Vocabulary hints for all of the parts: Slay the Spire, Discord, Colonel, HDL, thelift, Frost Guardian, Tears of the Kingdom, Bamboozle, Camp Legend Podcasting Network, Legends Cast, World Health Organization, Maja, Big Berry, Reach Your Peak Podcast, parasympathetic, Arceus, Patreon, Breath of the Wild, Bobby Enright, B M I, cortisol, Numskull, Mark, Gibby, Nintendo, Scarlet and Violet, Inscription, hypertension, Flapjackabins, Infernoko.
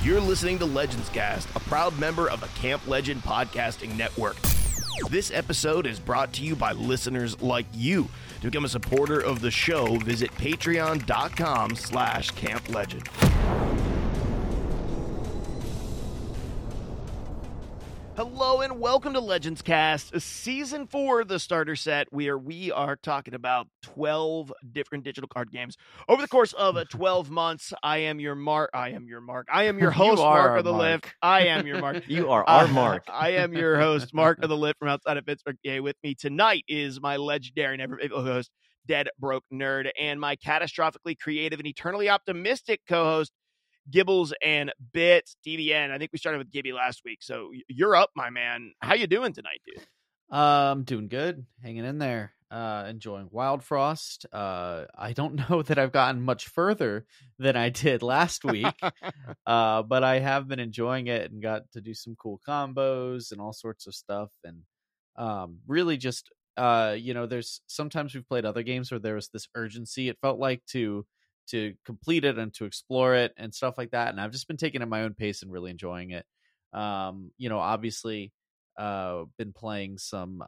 You're listening to Legends Cast, a proud member of the Camp Legend Podcasting Network. This episode is brought to you by listeners like you. To become a supporter of the show, visit patreon.com/camplegend. Hello and welcome to Legends Cast, Season 4, the starter set, where we are talking about 12 different digital card games over the course of 12 months. I am your host, Mark of the Lift. I am your Mark. You are our Mark. I am your host, Mark of the Lift from outside of Pittsburgh. Yay, with me tonight is my legendary and ever faithful host, Dead Broke Nerd, and my catastrophically creative and eternally optimistic co-host, Gibbles and Bits, DBN. I think we started with Gibby last week, so you're up, my man. How you doing tonight, dude? I'm doing good, hanging in there, enjoying Wild Frost. I don't know that I've gotten much further than I did last week, but I have been enjoying it and got to do some cool combos and all sorts of stuff, and really just, there's sometimes we've played other games where there was this urgency, it felt like, to complete it and to explore it and stuff like that. And I've just been taking it at my own pace and really enjoying it. Obviously been playing some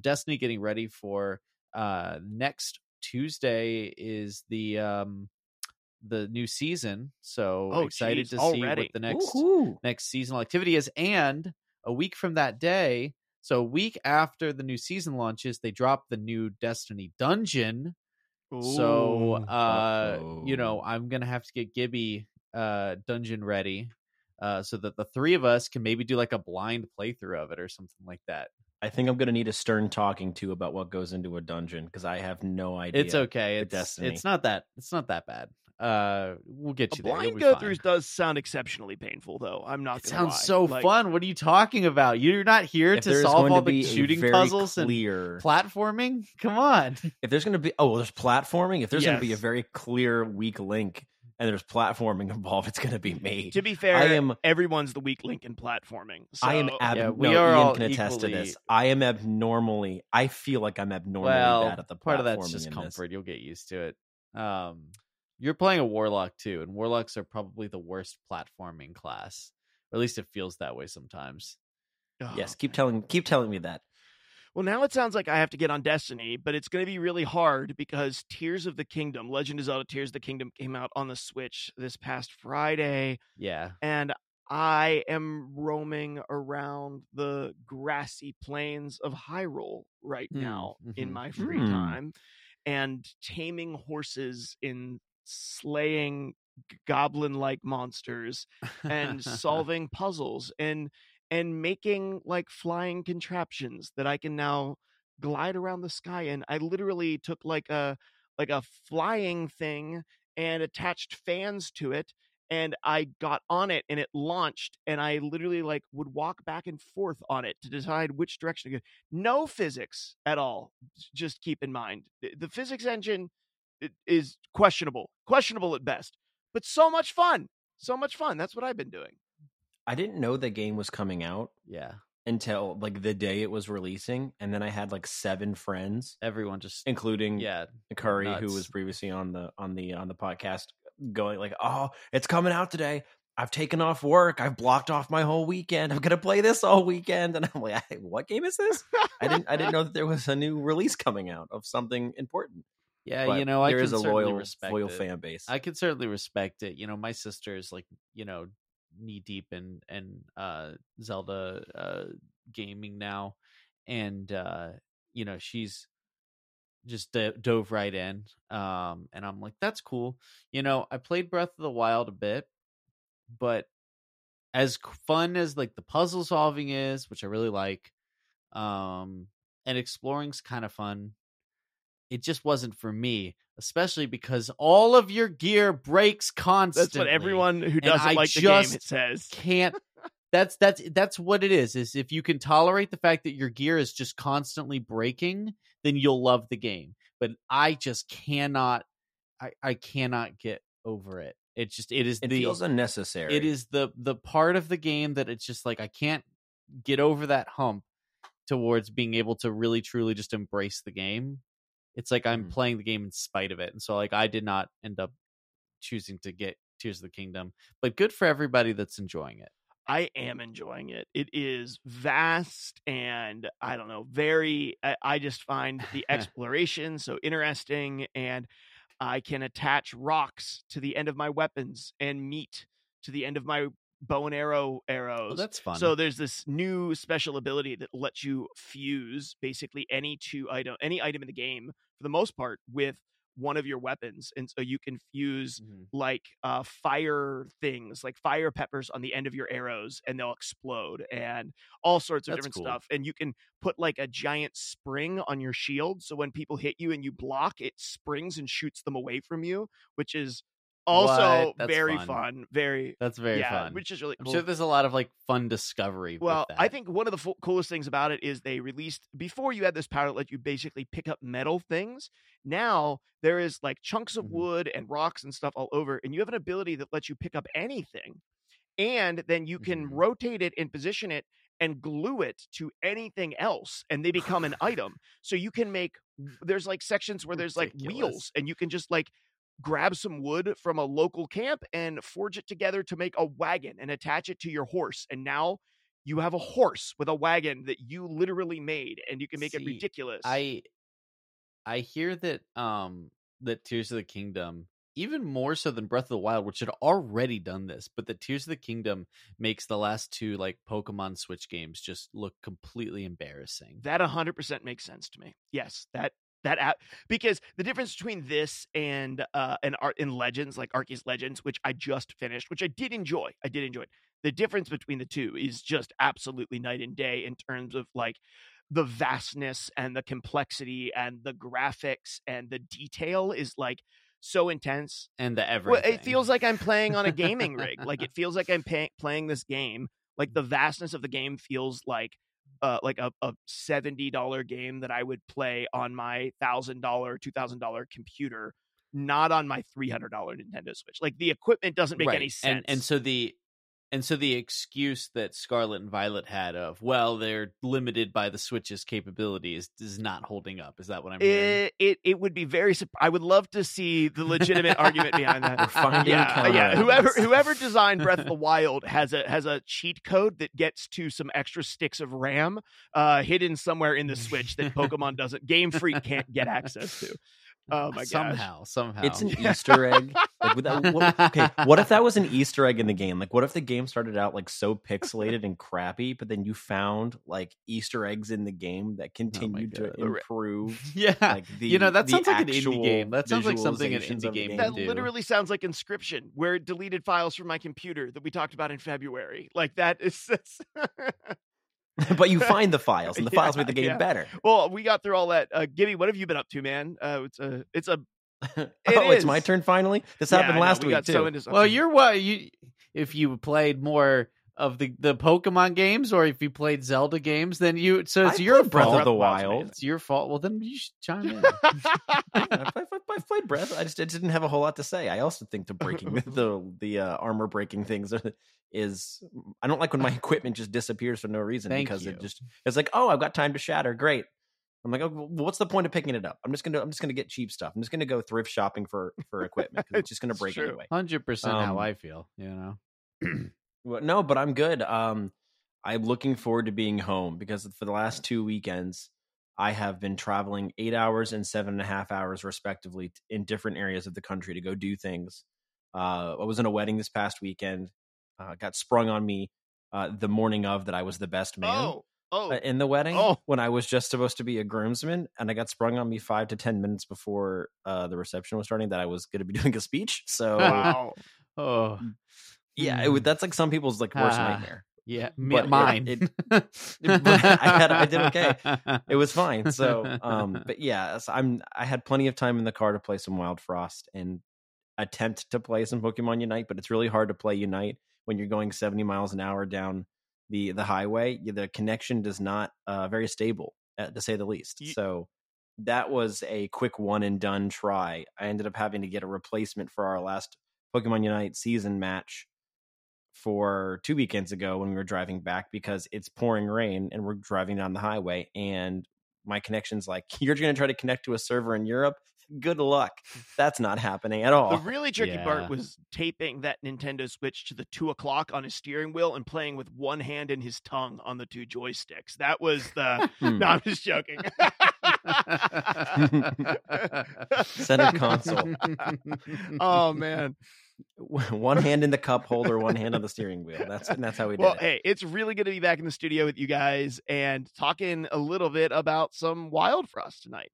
Destiny, getting ready for next Tuesday is the new season. So excited to see what the next seasonal activity is. And a week from that day, so a week after the new season launches, they drop the new Destiny dungeon. So, I'm going to have to get Gibby dungeon ready so that the three of us can maybe do like a blind playthrough of it or something like that. I think I'm going to need a stern talking to about what goes into a dungeon because I have no idea. It's okay. It's not that bad. We'll get you there. Blind go-throughs does sound exceptionally painful, though. I'm not. It sounds so fun. What are you talking about? You're not here to solve all the shooting puzzles and platforming. Come on. If there's going to be there's platforming. If there's going to be a very clear weak link and there's platforming involved, it's going to be me. To be fair, everyone's the weak link in platforming. So. Ian can attest to this. I feel like I'm abnormally bad at the platforming. Part of that's just comfort. You'll get used to it. You're playing a warlock too, and warlocks are probably the worst platforming class. Or at least it feels that way sometimes. Oh, yes, keep telling me that. Well, now it sounds like I have to get on Destiny, but it's going to be really hard because Tears of the Kingdom, Legend of Zelda Tears of the Kingdom came out on the Switch this past Friday. Yeah. And I am roaming around the grassy plains of Hyrule right now in my free time and taming horses in slaying goblin-like monsters and solving puzzles and making like flying contraptions that I can now glide around the sky in. I literally took like a flying thing and attached fans to it, and I got on it and it launched, and I literally like would walk back and forth on it to decide which direction to go. No physics at all. Just keep in mind the physics engine is questionable at best, but so much fun. That's what I've been doing. I didn't know the game was coming out until like the day it was releasing, and then I had like 7 friends, everyone just including Curry nuts, who was previously on the podcast, going like, oh, it's coming out today, I've taken off work, I've blocked off my whole weekend, I'm gonna play this all weekend. And I'm like, hey, what game is this? I didn't know that there was a new release coming out of something important. Yeah, but I can certainly respect it. There is a loyal fan base. I can certainly respect it. My sister is like, knee deep in Zelda gaming now, and she's just dove right in. And I'm like, that's cool. I played Breath of the Wild a bit, but as fun as like the puzzle solving is, which I really like, and exploring's kind of fun, it just wasn't for me, especially because all of your gear breaks constantly. That's what everyone who doesn't like the game says. Can't. That's what it is. Is if you can tolerate the fact that your gear is just constantly breaking, then you'll love the game. But I just cannot. I cannot get over it. It feels unnecessary. It is the part of the game that it's just like I can't get over that hump towards being able to really truly just embrace the game. It's like I'm playing the game in spite of it. And so like I did not end up choosing to get Tears of the Kingdom, but good for everybody that's enjoying it. I am enjoying it. It is vast and I don't know, very, I just find the exploration so interesting, and I can attach rocks to the end of my weapons and meat to the end of my bow and arrows. Oh, that's fun. So there's this new special ability that lets you fuse basically any item in the game for the most part with one of your weapons, and so you can fuse like fire things, like fire peppers on the end of your arrows, and they'll explode and all sorts of different stuff. And you can put like a giant spring on your shield, so when people hit you and you block, it springs and shoots them away from you, which is also very fun. That's very fun, which is really cool. I'm sure there's a lot of like fun discovery. Well, I think one of the coolest things about it is they released, before you had this power that let you basically pick up metal things. Now there is like chunks of wood and rocks and stuff all over, and you have an ability that lets you pick up anything, and then you can rotate it and position it and glue it to anything else, and they become an item. So you can make, there's like sections where there's like wheels, and you can just like grab some wood from a local camp and forge it together to make a wagon and attach it to your horse. And now you have a horse with a wagon that you literally made, and you can make it ridiculous. I hear that that Tears of the Kingdom, even more so than Breath of the Wild, which had already done this, but that Tears of the Kingdom makes the last two like Pokemon Switch games just look completely embarrassing. That 100% makes sense to me. Yes, that app, because the difference between this and in Legends, like Arceus Legends, which I just finished, which I did enjoy. The difference between the two is just absolutely night and day in terms of like the vastness and the complexity and the graphics, and the detail is like so intense, and the everything. Well, it feels like I'm playing on a gaming rig. Like it feels like I'm playing this game. Like the vastness of the game feels like a $70 game that I would play on my $1,000, $2,000 computer, not on my $300 Nintendo Switch. Like the equipment doesn't make any sense. And so the excuse that Scarlet and Violet had of, well, they're limited by the Switch's capabilities, is not holding up. Is that what I'm hearing? It would be very... I would love to see the legitimate argument behind that. Yeah. Whoever designed Breath of the Wild has a cheat code that gets to some extra sticks of RAM hidden somewhere in the Switch that Pokemon doesn't... Game Freak can't get access to. Oh my gosh. Somehow. It's an Easter egg. Like, what if that was an Easter egg in the game? Like, what if the game started out like so pixelated and crappy, but then you found like Easter eggs in the game that continued to improve? Yeah. Like, that sounds like an indie game. That sounds like something an indie game that do. Literally sounds like Inscription, where it deleted files from my computer that we talked about in February. Like, that is... But you find the files, and the files make the game better. Well, we got through all that. Gibby, what have you been up to, man? It's my turn finally. This happened last week too. Well, if you played more of the Pokemon games, or if you played Zelda games, then you. So it's your fault. Breath of the Wild. It's your fault. Well, then you should chime in. I've played Breath. I just didn't have a whole lot to say. I also think the breaking the armor breaking things is, I don't like when my equipment just disappears for no reason. It's like, oh, I've got time to shatter. Great. I'm like, oh, well, what's the point of picking it up? I'm just gonna get cheap stuff. I'm just gonna go thrift shopping for equipment, because it's just gonna break anyway. 100% how I feel, you know. Well, no, but I'm good. I'm looking forward to being home, because for the last 2 weekends, I have been traveling 8 hours and 7.5 hours respectively in different areas of the country to go do things. I was in a wedding this past weekend. Got sprung on me the morning of that I was the best man in the wedding when I was just supposed to be a groomsman, and I got sprung on me 5 to 10 minutes before the reception was starting that I was going to be doing a speech. So, wow. Yeah, that's like some people's like worst nightmare. Yeah, but mine. I did okay. It was fine. So, I had plenty of time in the car to play some Wild Frost and attempt to play some Pokemon Unite, but it's really hard to play Unite when you're going 70 miles an hour down the highway. The connection is not very stable, to say the least. So that was a quick one and done try. I ended up having to get a replacement for our last Pokemon Unite season match for 2 weekends ago when we were driving back, because it's pouring rain and we're driving down the highway, and my connection's like, you're going to try to connect to a server in Europe? good luck. That's not happening at all. The really tricky part was taping that Nintendo Switch to the 2 o'clock on his steering wheel and playing with one hand and his tongue on the two joysticks. That was the... No, I'm just joking. Center console. Oh, man. One hand in the cup holder, one hand on the steering wheel. That's how we did it. Hey, it's really good to be back in the studio with you guys and talking a little bit about some Wild Frost tonight.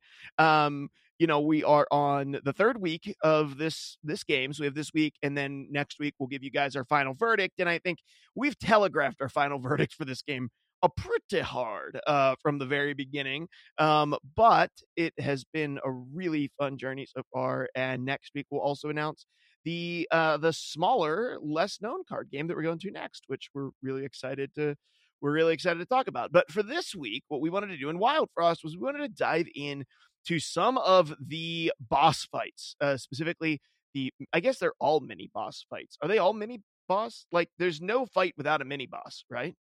You know, we are on the third week of this game. So we have this week, and then next week we'll give you guys our final verdict. And I think we've telegraphed our final verdict for this game pretty hard from the very beginning, but it has been a really fun journey so far. And next week we'll also announce the smaller, less known card game that we're going to next, which we're really excited to talk about. But for this week, what we wanted to do in Wild Frost was we wanted to dive in to some of the boss fights, specifically the, I guess they're all mini boss fights. Are they all mini boss? Like, there's no fight without a mini boss, right?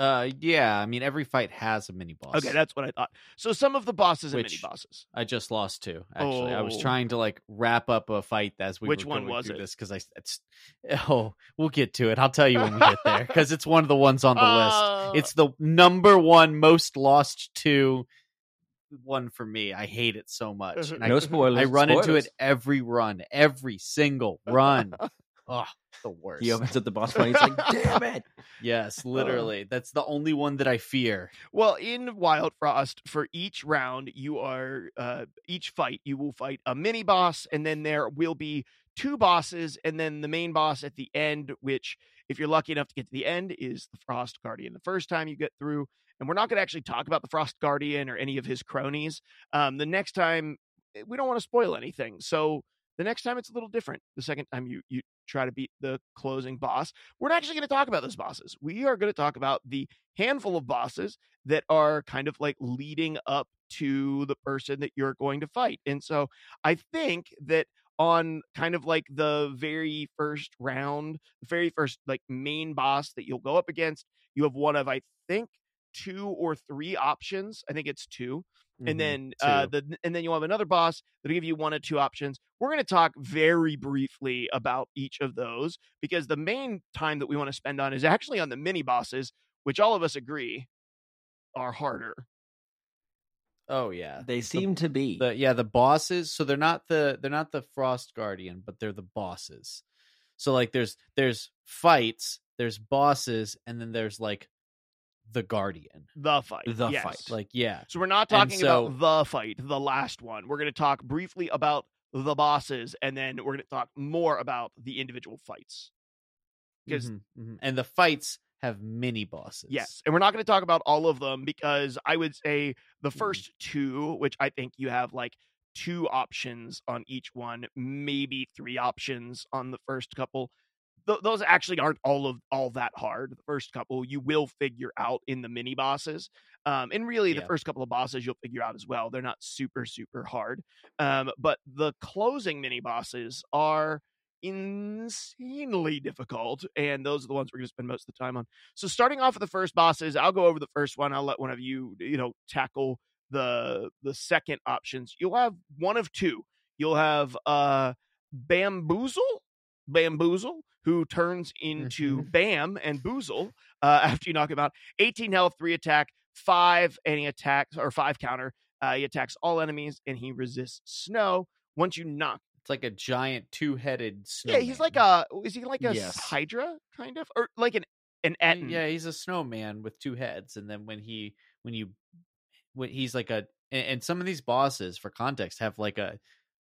Yeah, I mean, every fight has a mini boss. Okay, that's what I thought. So some of the bosses and mini bosses. I just lost two, actually. Oh. I was trying to like wrap up a fight as we were going through this because we'll get to it. I'll tell you when we get there because it's one of the ones on the list. It's the number one most lost two one for me. I hate it so much. And no spoilers. I run into it every single run. Oh, the worst. He opens up the boss fight. He's like, damn it. Yes, literally. That's the only one that I fear. Well, in Wild Frost, for each round, you will fight a mini boss, and then there will be two bosses, and then the main boss at the end, which, if you're lucky enough to get to the end, is the Frost Guardian. The first time you get through, and we're not going to actually talk about the Frost Guardian or any of his cronies. The next time, we don't want to spoil anything, so... The next time it's a little different. The second time you try to beat the closing boss. We're not actually going to talk about those bosses. We are going to talk about the handful of bosses that are kind of like leading up to the person that you're going to fight. And so I think that on kind of like the very first round, the very first like main boss that you'll go up against, you have one of, I think, two or three options. I think it's two. And then and then you'll have another boss that'll give you one or two options. We're going to talk very briefly about each of those because the main time that we want to spend on is actually on the mini bosses, which all of us agree are harder. Oh yeah, they seem to be. The bosses. So they're not the Frost Guardian, but they're the bosses. So like there's fights, there's bosses, and then there's like. The Guardian. The fight. Like, yeah. So we're not talking about the fight, the last one. We're going to talk briefly about the bosses, and then we're going to talk more about the individual fights. Because And the fights have mini bosses. Yes. And we're not going to talk about all of them because I would say the first two, which I think you have like two options on each one, maybe three options on the first couple. Those actually aren't all that hard. The first couple you will figure out in the mini bosses, and really the first couple of bosses you'll figure out as well. They're not super super hard, but the closing mini bosses are insanely difficult, and those are the ones we're going to spend most of the time on. So starting off with the first bosses, I'll go over the first one. I'll let one of you tackle the second options. You'll have one of two. You'll have Bamboozle. Who turns into Bam and Boozle after you knock him out. 18 health, 3 attack, 5, and he attacks, or 5 counter. He attacks all enemies, and he resists snow. Once you knock. It's like a giant two-headed snowman. Yeah, he's like a... Is he like a Hydra, kind of? Or like an Aten? Yeah, he's a snowman with two heads, and then when he's like a... And some of these bosses, for context, have like a...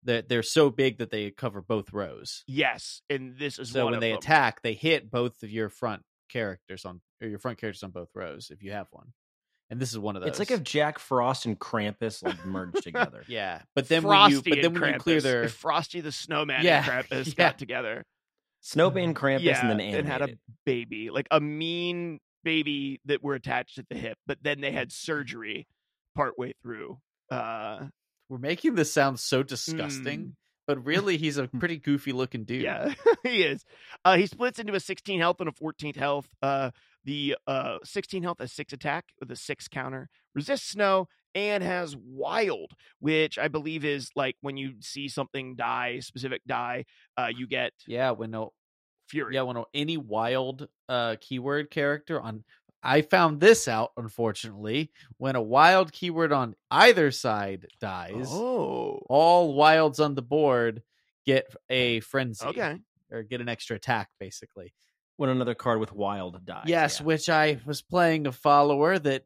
They're so big that they cover both rows. Yes, and this is so one when of they them. Attack, they hit both of your front characters on both rows if you have one. And this is one of those. It's like if Jack Frost and Krampus like merged together. Yeah, but then when you clear their Frosty the Snowman and Krampus got together, Snowman Krampus and then animated. And had a baby, like a mean baby that were attached at the hip. But then they had surgery partway through. We're making this sound so disgusting, but really he's a pretty goofy looking dude. Yeah, he is. He splits into a 16 health and a 14th health. the 16 health, a 6 attack with a 6 counter, resists snow, and has wild, which I believe is like when you see something die, specific die, you get fury. Yeah, when any wild keyword character on, I found this out, unfortunately, when a wild keyword on either side dies, all wilds on the board get a frenzy, or get an extra attack, basically. When another card with wild dies. Yes, yeah. Which I was playing a follower that,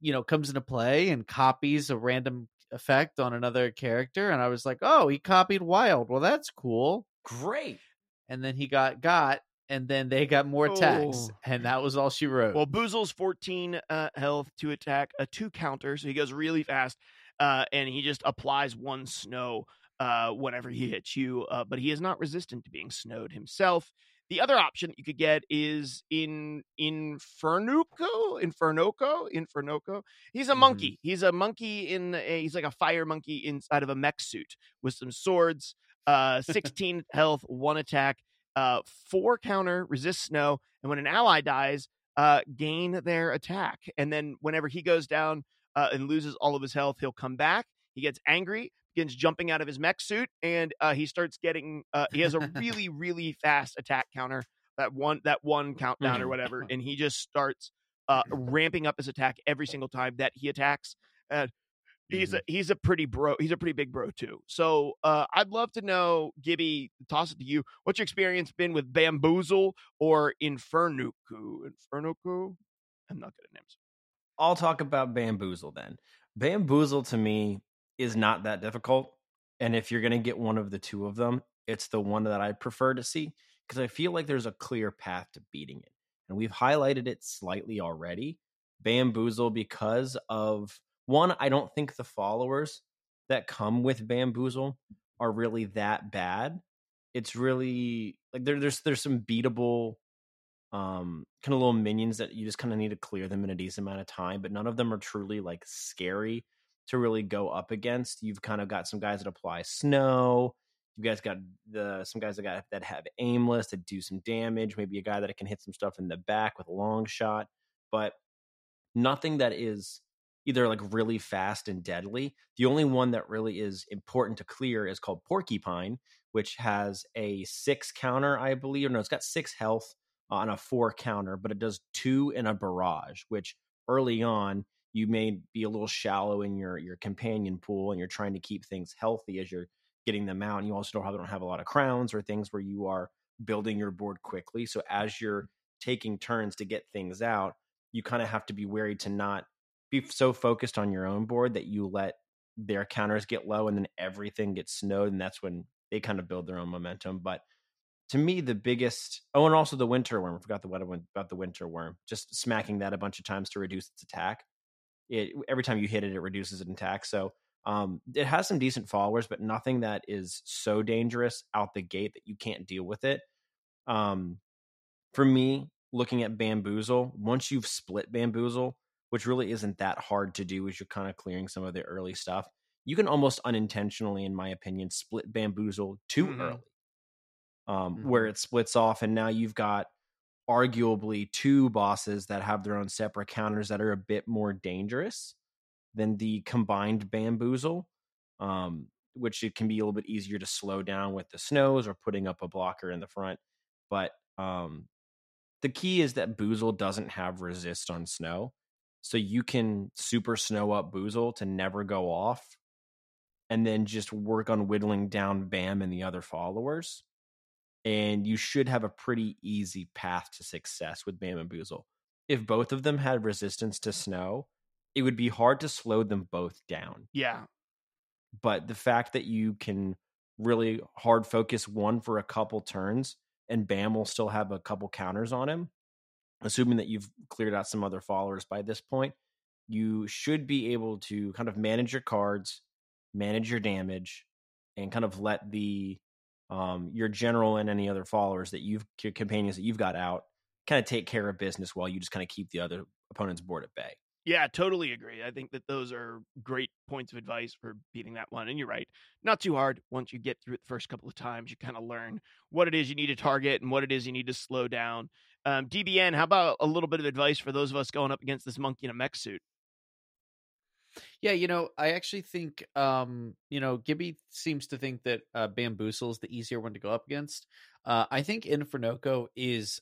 you know, comes into play and copies a random effect on another character. And I was like, oh, he copied wild. Well, that's cool. Great. And then he got, and then they got more attacks. And that was all she wrote. Well, Boozle's 14 health, 2 attack, a 2 counter. So he goes really fast. And he just applies 1 snow whenever he hits you. But he is not resistant to being snowed himself. The other option that you could get is Infernoko. He's a monkey. He's a monkey he's like a fire monkey inside of a mech suit with some swords, 16 health, 1 attack, 4 counter, resist snow. And when an ally dies, gain their attack. And then whenever he goes down and loses all of his health, he'll come back. He gets angry, begins jumping out of his mech suit, and he starts getting he has a really really fast attack counter, that one countdown or whatever, and he just starts ramping up his attack every single time that he attacks. He's a pretty big bro too. So I'd love to know, Gibby, toss it to you, what's your experience been with Bamboozle or Infernoko? I'm not good at names. I'll talk about Bamboozle then. Bamboozle to me is not that difficult, and if you're going to get one of the two of them, it's the one that I prefer to see, because I feel like there's a clear path to beating it, and we've highlighted it slightly already. Bamboozle, because of one, I don't think the followers that come with Bamboozle are really that bad. It's really like there's some beatable kind of little minions that you just kind of need to clear them in a decent amount of time, but none of them are truly like scary to really go up against. You've kind of got some guys that apply snow. You guys got some guys that have aimless, that do some damage. Maybe a guy that can hit some stuff in the back with a long shot, but nothing that is either like really fast and deadly. The only one that really is important to clear is called Porcupine, which has a 6 counter, I believe. No, it's got 6 health on a 4 counter, but it does 2 in a barrage, which early on, you may be a little shallow in your companion pool, and you're trying to keep things healthy as you're getting them out. And you also don't have a lot of crowns or things where you are building your board quickly. So as you're taking turns to get things out, you kind of have to be wary to not be so focused on your own board that you let their counters get low and then everything gets snowed. And that's when they kind of build their own momentum. But to me, the biggest... Oh, and also the winter worm. I forgot about the winter worm. Just smacking that a bunch of times to reduce its attack. Every time you hit it, it reduces an attack. So it has some decent followers, but nothing that is so dangerous out the gate that you can't deal with it. For me, looking at Bamboozle, once you've split Bamboozle, which really isn't that hard to do as you're kind of clearing some of the early stuff, you can almost unintentionally, in my opinion, split Bamboozle too early, where it splits off, and now you've got arguably 2 bosses that have their own separate counters that are a bit more dangerous than the combined Bamboozle, which it can be a little bit easier to slow down with the snows or putting up a blocker in the front. But the key is that Boozle doesn't have resist on snow, so you can super snow up Boozle to never go off, and then just work on whittling down Bam and the other followers. And you should have a pretty easy path to success with Bamboozle. If both of them had resistance to snow, it would be hard to slow them both down. Yeah. But the fact that you can really hard focus one for a couple turns, and Bam will still have a couple counters on him, assuming that you've cleared out some other followers by this point, you should be able to kind of manage your cards, manage your damage, and kind of let the... your general and any other followers that companions that you've got out kind of take care of business while you just kind of keep the other opponent's board at bay. Yeah, totally agree. I think that those are great points of advice for beating that one. And you're right, not too hard. Once you get through it the first couple of times, you kind of learn what it is you need to target and what it is you need to slow down. DBN, how about a little bit of advice for those of us going up against this monkey in a mech suit? Yeah, you know, I actually think, you know, Gibby seems to think that Bamboozle is the easier one to go up against. I think Infernoko is,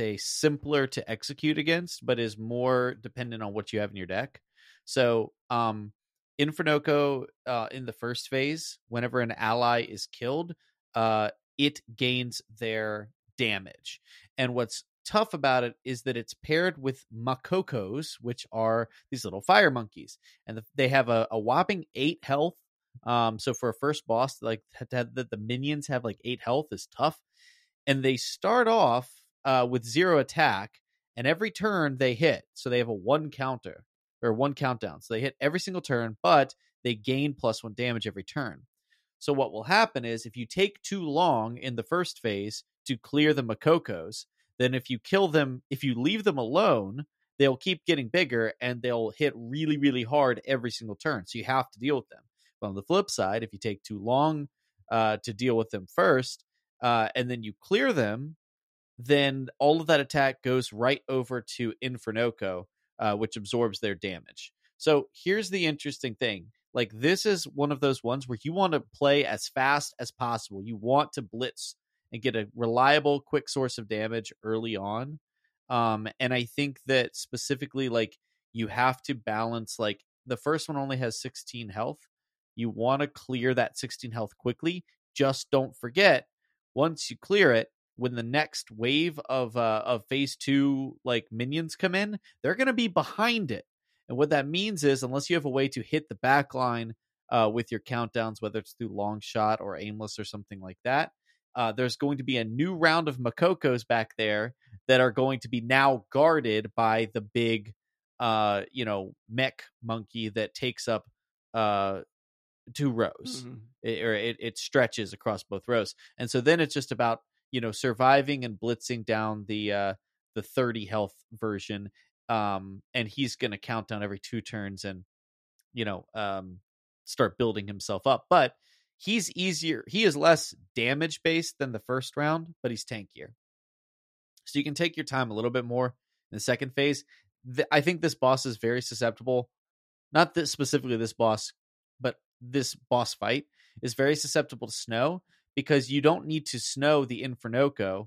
a simpler to execute against, but is more dependent on what you have in your deck. So, Infernoko, in the first phase, whenever an ally is killed, it gains their damage. And what's tough about it is that it's paired with Makokos, which are these little fire monkeys, and they have a whopping 8 health. So for a first boss, like that the minions have like 8 health is tough, and they start off with 0 attack, and every turn they hit, so they have a 1 counter or 1 countdown, so they hit every single turn, but they gain +1 damage every turn. So what will happen is, if you take too long in the first phase to clear the Makokos, then if you kill them, if you leave them alone, they'll keep getting bigger and they'll hit really, really hard every single turn. So you have to deal with them. But on the flip side, if you take too long to deal with them first, and then you clear them, then all of that attack goes right over to Infernoko, which absorbs their damage. So here's the interesting thing. Like, this is one of those ones where you want to play as fast as possible. You want to blitz and get a reliable, quick source of damage early on. And I think that specifically, like, you have to balance, like, the first one only has 16 health. You want to clear that 16 health quickly. Just don't forget, once you clear it, when the next wave of phase 2, like, minions come in, they're going to be behind it. And what that means is, unless you have a way to hit the back line with your countdowns, whether it's through long shot or aimless or something like that, there's going to be a new round of Makokos back there that are going to be now guarded by the big, mech monkey that takes up 2 rows. Mm-hmm. It stretches across both rows. And so then it's just about, surviving and blitzing down the 30 health version. And he's going to count down every 2 turns and, start building himself up. But he's easier. He is less damage based than the first round, but he's tankier. So you can take your time a little bit more in the second phase. I think this boss is very susceptible. Not that specifically this boss, but this boss fight is very susceptible to snow, because you don't need to snow the Infernoko.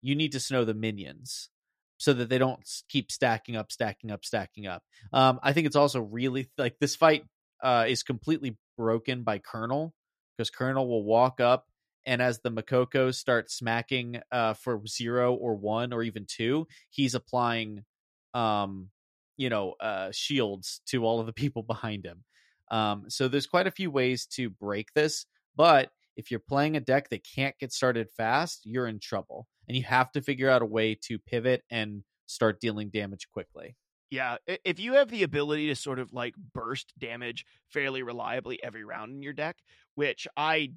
You need to snow the minions so that they don't keep stacking up. I think it's also really like this fight is completely broken by Colonel, because Colonel will walk up, and as the Makokos start smacking for 0 or 1 or even 2, he's applying, shields to all of the people behind him. So there's quite a few ways to break this, but if you're playing a deck that can't get started fast, you're in trouble, and you have to figure out a way to pivot and start dealing damage quickly. Yeah, if you have the ability to sort of like burst damage fairly reliably every round in your deck, which I've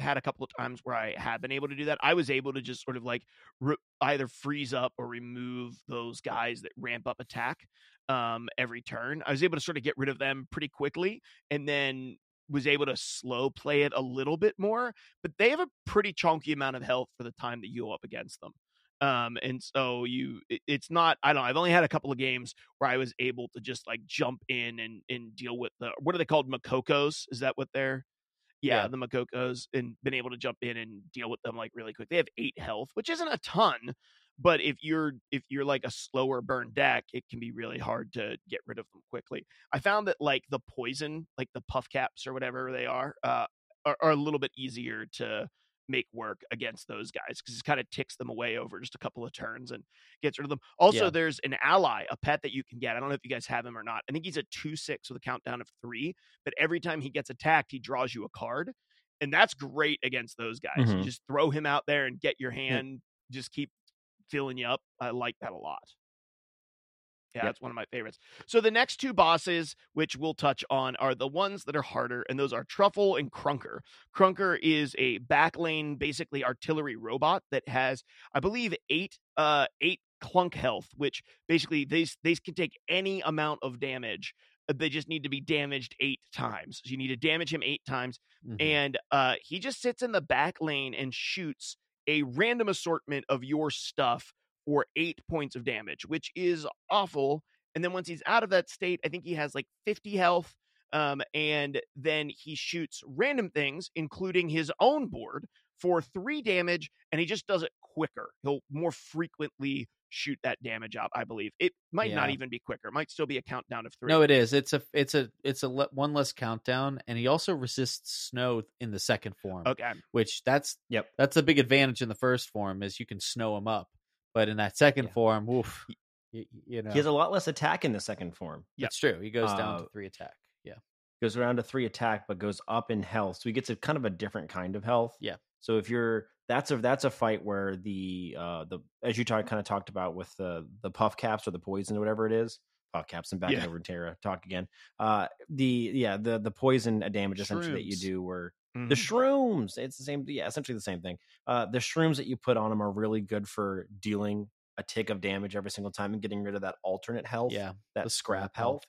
had a couple of times where I have been able to do that. I was able to just sort of like either freeze up or remove those guys that ramp up attack every turn. I was able to sort of get rid of them pretty quickly, and then was able to slow play it a little bit more. But they have a pretty chunky amount of health for the time that you go up against them. And so it's not, I don't know, I've only had a couple of games where I was able to just like jump in and deal with what are they called? Makokos? Is that what they're? Yeah, the Makokos, and been able to jump in and deal with them like really quick. They have 8 health, which isn't a ton, but if you're like a slower burn deck, it can be really hard to get rid of them quickly. I found that like the poison, like the puff caps or whatever they are a little bit easier to make work against those guys, because it kind of ticks them away over just a couple of turns and gets rid of them. Also, yeah. There's an ally, a pet that you can get. I don't know if you guys have him or not. I think he's a 2/6 with a countdown of 3, but every time he gets attacked, he draws you a card, and that's great against those guys. Mm-hmm. Just throw him out there and get your hand. Yeah. Just keep filling you up. I like that a lot. Yeah, that's one of my favorites. So the next 2 bosses, which we'll touch on, are the ones that are harder, and those are Truffle and Krunker. Krunker is a backlane, basically artillery robot that has, I believe, 8 clunk health, which basically they can take any amount of damage. They just need to be damaged 8 times. So you need to damage him 8 times, mm-hmm. and he just sits in the back lane and shoots a random assortment of your stuff for 8 points of damage, which is awful. And then once he's out of that state, I think he has like 50 health. And then he shoots random things, including his own board, for 3 damage, and he just does it quicker. He'll more frequently shoot that damage out, I believe. It might not even be quicker. It might still be a countdown of 3. No, it is. It's one less countdown, and he also resists snow in the second form. Okay. Which that's a big advantage in the first form, is you can snow him up. But in that second form, oof, you know. He has a lot less attack in the second form. Yep. It's true. He goes down to 3 attack. Yeah. Goes around to 3 attack, but goes up in health. So he gets a kind of a different kind of health. Yeah. So if you're, that's a fight where the as you kind of talked about with the puff caps or the poison or whatever it is, puff caps and back over Terra talk again. The poison damage shrooms. Essentially that you do where the shrooms, it's the same, essentially the same thing. The shrooms that you put on them are really good for dealing a tick of damage every single time and getting rid of that alternate health, that scrap health.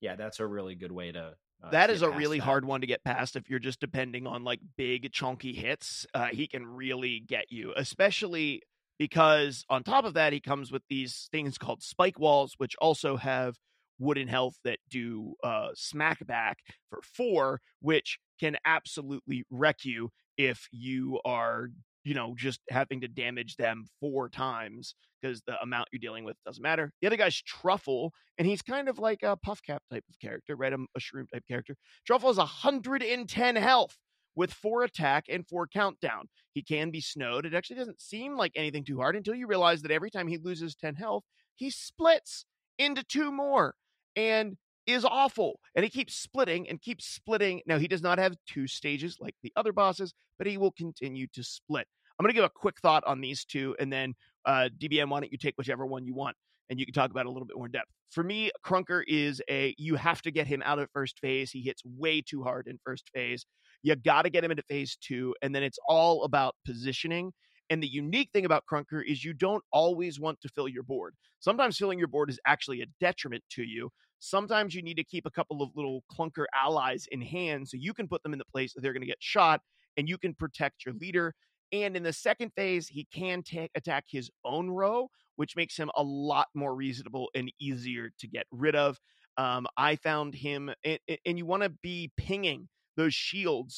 Yeah, that's a really good way to. That is a really hard one to get past if you're just depending on like big chunky hits. He can really get you, especially because on top of that, he comes with these things called spike walls, which also have wooden health that do smack back for 4, which can absolutely wreck you if you are, you know, just having to damage them 4 times because the amount you're dealing with doesn't matter. The other guy's Truffle, and he's kind of like a puff cap type of character, right? A shroom type character. Truffle is 110 health with 4 attack and 4 countdown. He can be snowed. It actually doesn't seem like anything too hard until you realize that every time he loses 10 health, he splits into 2 more and is awful. And he keeps splitting and keeps splitting. Now, he does not have 2 stages like the other bosses, but he will continue to split. I'm going to give a quick thought on these 2, and then DBM, why don't you take whichever one you want, and you can talk about it a little bit more in depth. For me, Krunker is you have to get him out of first phase. He hits way too hard in first phase. You got to get him into phase 2, and then it's all about positioning. And the unique thing about Krunker is you don't always want to fill your board. Sometimes filling your board is actually a detriment to you. Sometimes you need to keep a couple of little clunker allies in hand so you can put them in the place that they're going to get shot, and you can protect your leader. And in the second phase, he can attack his own row, which makes him a lot more reasonable and easier to get rid of. I found him, and you want to be pinging those shield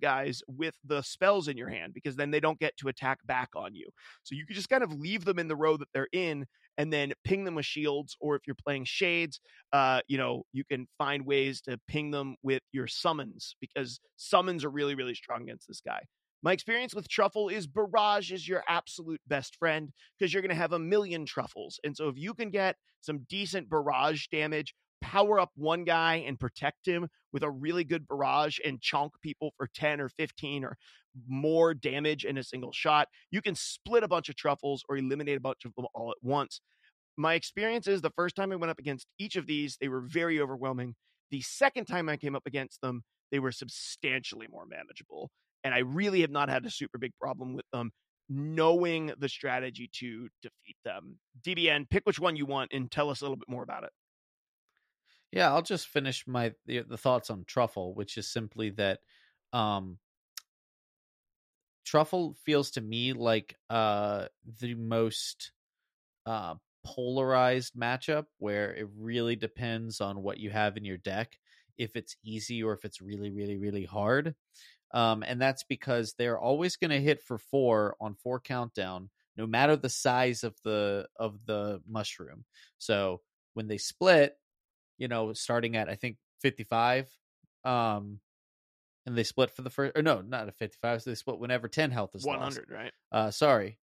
guys with the spells in your hand, because then they don't get to attack back on you. So you can just kind of leave them in the row that they're in and then ping them with shields, or if you're playing shades, you can find ways to ping them with your summons, because summons are really, really strong against this guy. My experience with Truffle is Barrage is your absolute best friend, because you're going to have 1,000,000 Truffles. And so if you can get some decent Barrage damage, power up one guy and protect him with a really good Barrage and chonk people for 10 or 15 or more damage in a single shot, you can split a bunch of Truffles or eliminate a bunch of them all at once. My experience is the first time I went up against each of these, they were very overwhelming. The second time I came up against them, they were substantially more manageable. And I really have not had a super big problem with them, knowing the strategy to defeat them. DBN, pick which one you want and tell us a little bit more about it. Yeah, I'll just finish my the thoughts on Truffle, which is simply that Truffle feels to me like the most polarized matchup, where it really depends on what you have in your deck, if it's easy or if it's really, really, really hard. And that's because they're always going to hit for 4 on 4 countdown, no matter the size of the mushroom. So when they split, starting at, I think, 55, and they split for the first, or no, not at 55. So they split whenever 10 health is 100, lost. Right? Sorry.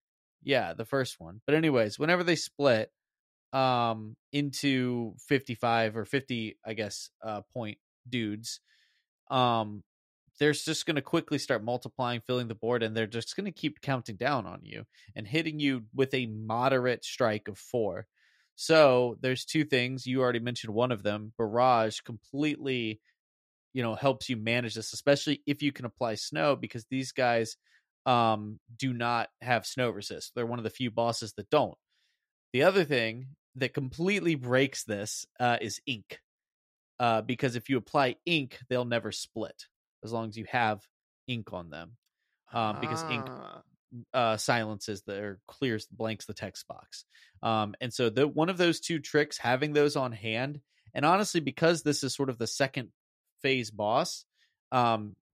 Yeah. The first one. But anyways, whenever they split, into 55 or 50, I guess, point dudes, they're just going to quickly start multiplying, filling the board, and they're just going to keep counting down on you and hitting you with a moderate strike of 4. So there's 2 things. You already mentioned one of them. Barrage completely, helps you manage this, especially if you can apply snow, because these guys do not have snow resist. They're one of the few bosses that don't. The other thing that completely breaks this is ink, because if you apply ink, they'll never split, as long as you have ink on them, because ink silences that or clears, blanks the text box. And so the one of those two tricks, having those on hand, and honestly, because this is sort of the second phase boss,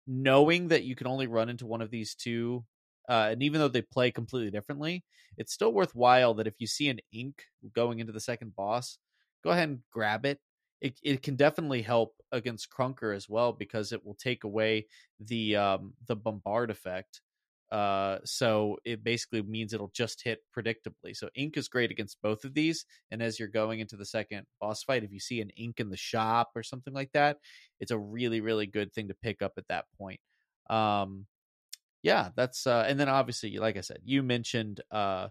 knowing that you can only run into one of these two, and even though they play completely differently, it's still worthwhile that if you see an ink going into the second boss, go ahead and grab it. It can definitely help against Krunker as well, because it will take away the bombard effect. So it basically means it'll just hit predictably. So ink is great against both of these. And as you're going into the second boss fight, if you see an ink in the shop or something like that, it's a really, really good thing to pick up at that point. Yeah, that's, and then obviously, like I said, you mentioned, Barrage.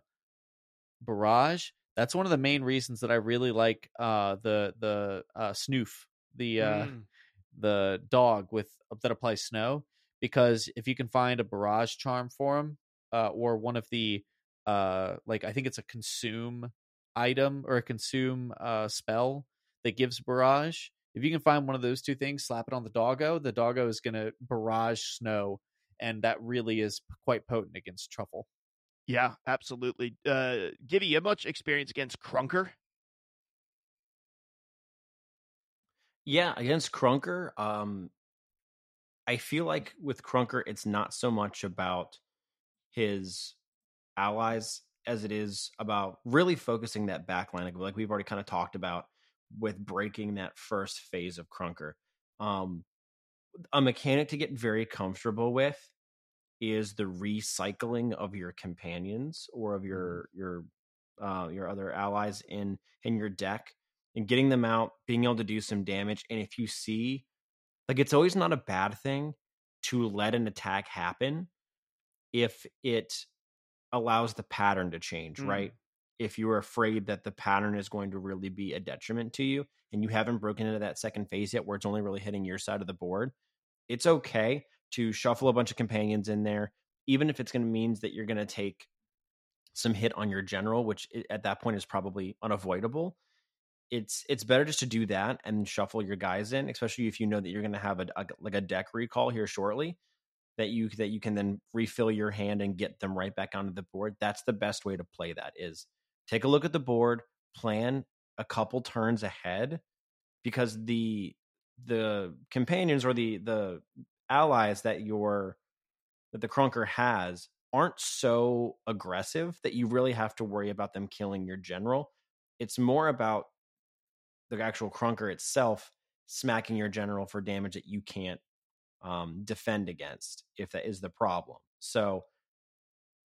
That's one of the main reasons that I really like, the Snoof, the dog with, that applies snow. Because if you can find a barrage charm for him, or one of the, like, I think it's a consume item or a consume spell that gives barrage. If you can find one of those two things, slap it on the doggo is going to barrage snow. And that really is quite potent against Truffle. Yeah, absolutely. Gibby, you have much experience against Krunker? Yeah, against Krunker, I feel like with Krunker, it's not so much about his allies as it is about really focusing that backline, like we've already kind of talked about, with breaking that first phase of Krunker. A mechanic to get very comfortable with is the recycling of your companions or of your other allies in your deck, and getting them out, being able to do some damage. And if you see, like, it's always not a bad thing to let an attack happen if it allows the pattern to change, right? If you're afraid that the pattern is going to really be a detriment to you and you haven't broken into that second phase yet where it's only really hitting your side of the board, it's okay to shuffle a bunch of companions in there, even if it's going to mean that you're going to take some hit on your general, which at that point is probably unavoidable. It's better just to do that and shuffle your guys in, especially if you know that you're going to have a deck recall here shortly that you can then refill your hand and get them right back onto the board. That's the best way to play that, is take a look at the board, plan a couple turns ahead, because the companions or the allies that the Krunker has aren't so aggressive that you really have to worry about them killing your general. It's more about the actual Krunker itself smacking your general for damage that you can't defend against, if that is the problem. So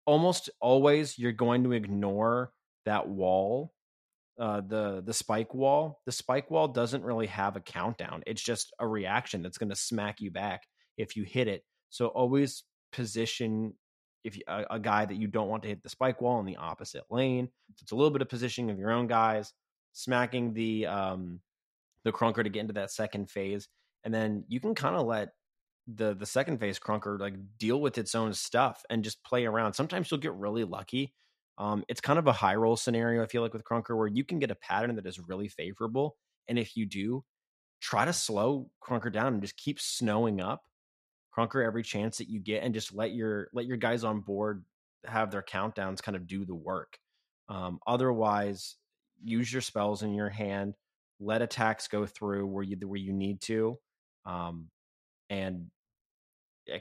almost always you're going to ignore that wall, the spike wall. The spike wall doesn't really have a countdown. It's just a reaction that's going to smack you back if you hit it. So always position a guy that you don't want to hit the spike wall in the opposite lane. So it's a little bit of positioning of your own guys, smacking the Krunker to get into that second phase, and then you can kind of let the second phase Krunker like deal with its own stuff and just play around. Sometimes you'll get really lucky. It's kind of a high roll scenario, I feel like, with Krunker, where you can get a pattern that is really favorable, and if you do, try to slow Krunker down and just keep snowing up Krunker every chance that you get, and just let your guys on board have their countdowns kind of do the work. Otherwise, use your spells in your hand, let attacks go through where you need to. And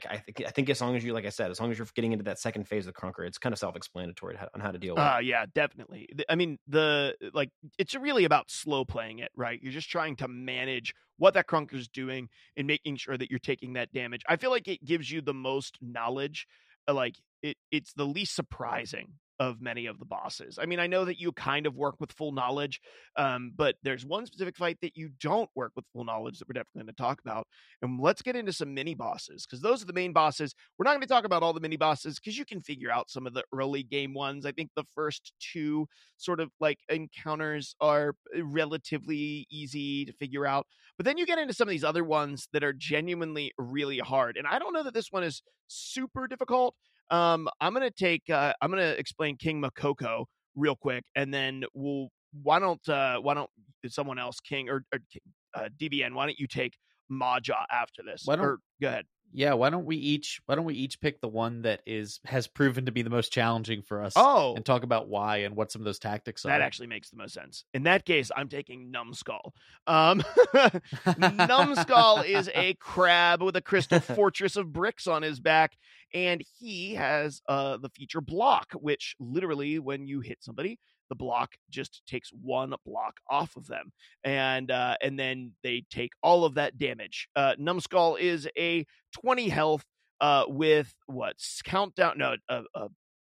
I think as long as you, like I said, as long as you're getting into that second phase of Krunker, it's kind of self-explanatory on how to deal with it. Yeah, definitely. I mean, it's really about slow playing it, right? You're just trying to manage what that Krunker's doing and making sure that you're taking that damage. I feel like it gives you the most knowledge. Like it's the least surprising of many of the bosses. I mean, I know that you kind of work with full knowledge, but there's one specific fight that you don't work with full knowledge that we're definitely going to talk about. And let's get into some mini bosses, because those are the main bosses. We're not going to talk about all the mini bosses, because you can figure out some of the early game ones. I think the first two sort of like encounters are relatively easy to figure out. But then you get into some of these other ones that are genuinely really hard. And I don't know that this one is super difficult. I'm going to explain King Makoko real quick, and then why don't someone else, King or DBN, why don't you take Maja after this? Go ahead. Yeah, why don't we each pick the one that has proven to be the most challenging for us? Oh, and talk about why and what some of those tactics are. That actually makes the most sense. In that case, I'm taking Numskull. Numskull is a crab with a crystal fortress of bricks on his back, and he has the feature block, which literally, when you hit somebody, the block just takes one block off of them, and then they take all of that damage. Numskull is a 20 health with a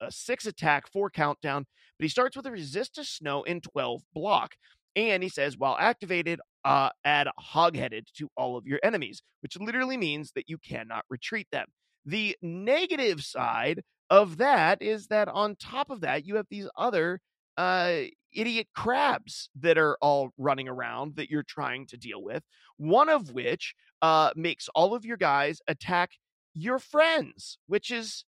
6 attack, 4 countdown, but he starts with a resist to snow in 12 block, and he says, while activated, add hog-headed to all of your enemies, which literally means that you cannot retreat them. The negative side of that is that on top of that, you have these other idiot crabs that are all running around that you're trying to deal with, one of which makes all of your guys attack your friends, which is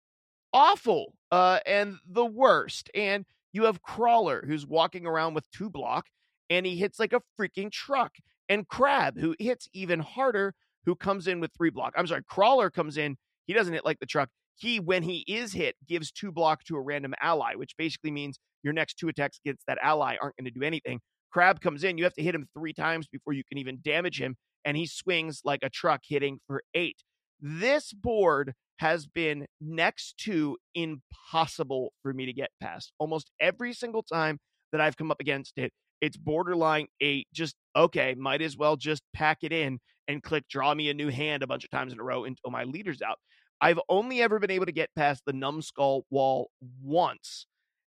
awful and the worst. And you have Crawler, who's walking around with 2 block, and he hits like a freaking truck, and Crab, who hits even harder, who comes in with 3 block. I'm sorry, Crawler comes in, he doesn't hit like the truck. He, when he is hit, gives 2 block to a random ally, which basically means your next 2 attacks against that ally aren't going to do anything. Crab comes in. You have to hit him 3 times before you can even damage him, and he swings like a truck, hitting for 8. This board has been next to impossible for me to get past. Almost every single time that I've come up against it, it's borderline 8. Just, okay, might as well just pack it in and click draw me a new hand a bunch of times in a row until my leader's out. I've only ever been able to get past the Numskull wall once,